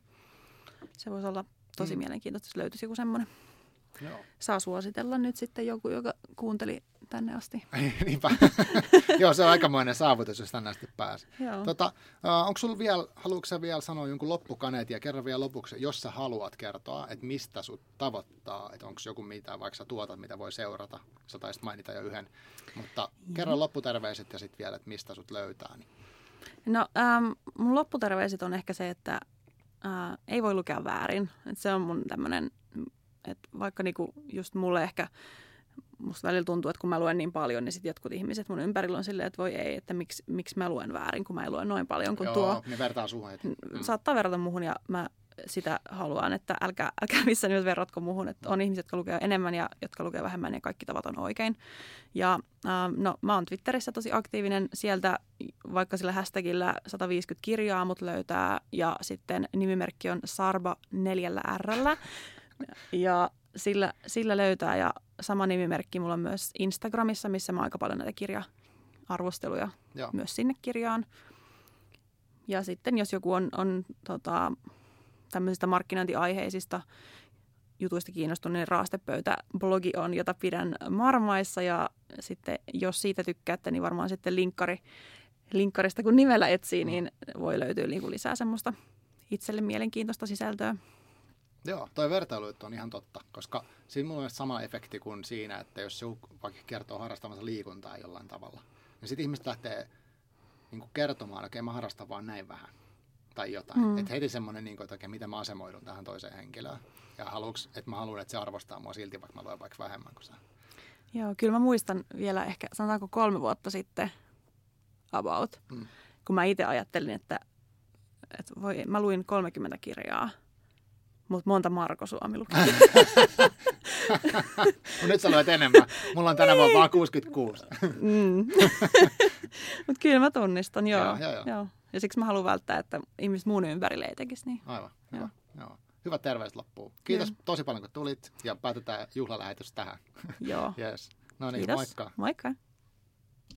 Se voisi olla tosi mm. mielenkiintoista, jos löytyisi joku semmoinen. Joo. Saa suositella nyt sitten joku, joka kuunteli tänne asti. Niinpä. Joo, se on aikamoinen saavutus, jos tänne asti pääsi. Tota, onko sulla vielä, haluatko sä vielä sanoa jonkun loppukaneetin ja kerran vielä lopuksi, jos sä haluat kertoa, että mistä sut tavoittaa, että onko joku mitään, vaikka sä tuotat, mitä voi seurata. Sä taisit mainita jo yhden, mutta kerran lopputerveiset ja sitten vielä, että mistä sut löytää. Niin. No, ähm, mun lopputerveiset on ehkä se, että äh, ei voi lukea väärin. Et se on mun tämmönen. Et vaikka niinku just mulle ehkä, musta välillä tuntuu, että kun mä luen niin paljon, niin sitten jotkut ihmiset mun ympärillä on silleen, että voi ei, että miksi, miksi mä luen väärin, kun mä luen noin paljon kuin Joo, tuo. Joo, ne vertaa suhun heti. Saattaa verrata muhun ja mä sitä haluan, että älkää, älkää missään nimessä verratko muuhun, että on ihmiset, jotka lukee enemmän ja jotka lukee vähemmän ja kaikki tavat on oikein. Ja no, mä oon Twitterissä tosi aktiivinen sieltä, vaikka sillä hashtagillä sata viisikymmentä kirjaa mut löytää ja sitten nimimerkki on Sarba neljällä R:llä ja sillä, sillä löytää ja sama nimimerkki mulla on myös Instagramissa, missä mä aika paljon näitä kirja-arvosteluja Joo. myös sinne kirjaan. Ja sitten jos joku on, on tota, tämmöisistä markkinointiaiheisista jutuista kiinnostunut, niin Raastepöytä-blogi on, jota pidän Marmaissa. Ja sitten jos siitä tykkäätte, niin varmaan sitten linkkari, linkkarista kun nimellä etsii, niin voi löytyä lisää semmoista itselle mielenkiintoista sisältöä. Joo, toi vertailu on ihan totta, koska siinä mulla on sama efekti kuin siinä, että jos joku vaikka kertoo harrastamansa liikuntaa jollain tavalla, niin sitten ihmiset lähtee niin kuin kertomaan, että okei, mä harrastan vaan näin vähän tai jotain. Mm. Että heti semmoinen, niin että okei, miten mä asemoidun tähän toiseen henkilöön. Ja haluuks, että mä haluan, että se arvostaa mua silti, vaikka mä luen vaikka vähemmän kuin sä. Joo, kyllä mä muistan vielä ehkä, sanotaanko kolme vuotta sitten about, mm. kun mä itse ajattelin, että, että voi, mä luin kolmekymmentä kirjaa. Mutta monta Marko Suomi luki. Nyt sä luet enemmän. Mulla on tänä vuonna vaan kuusikymmentäkuusi. mm. Mutta kyllä mä tunnistan, joo. Joo, joo, joo. joo. Ja siksi mä haluan välttää, että ihmiset muun ympärille ei tekisi niin. Aivan, joo. Hyvä. Joo. Hyvä terveys loppuu. Kiitos joo. tosi paljon, kun tulit. Ja päätetään juhlalähetys tähän. Joo. Yes. No niin, moikka. Moikka.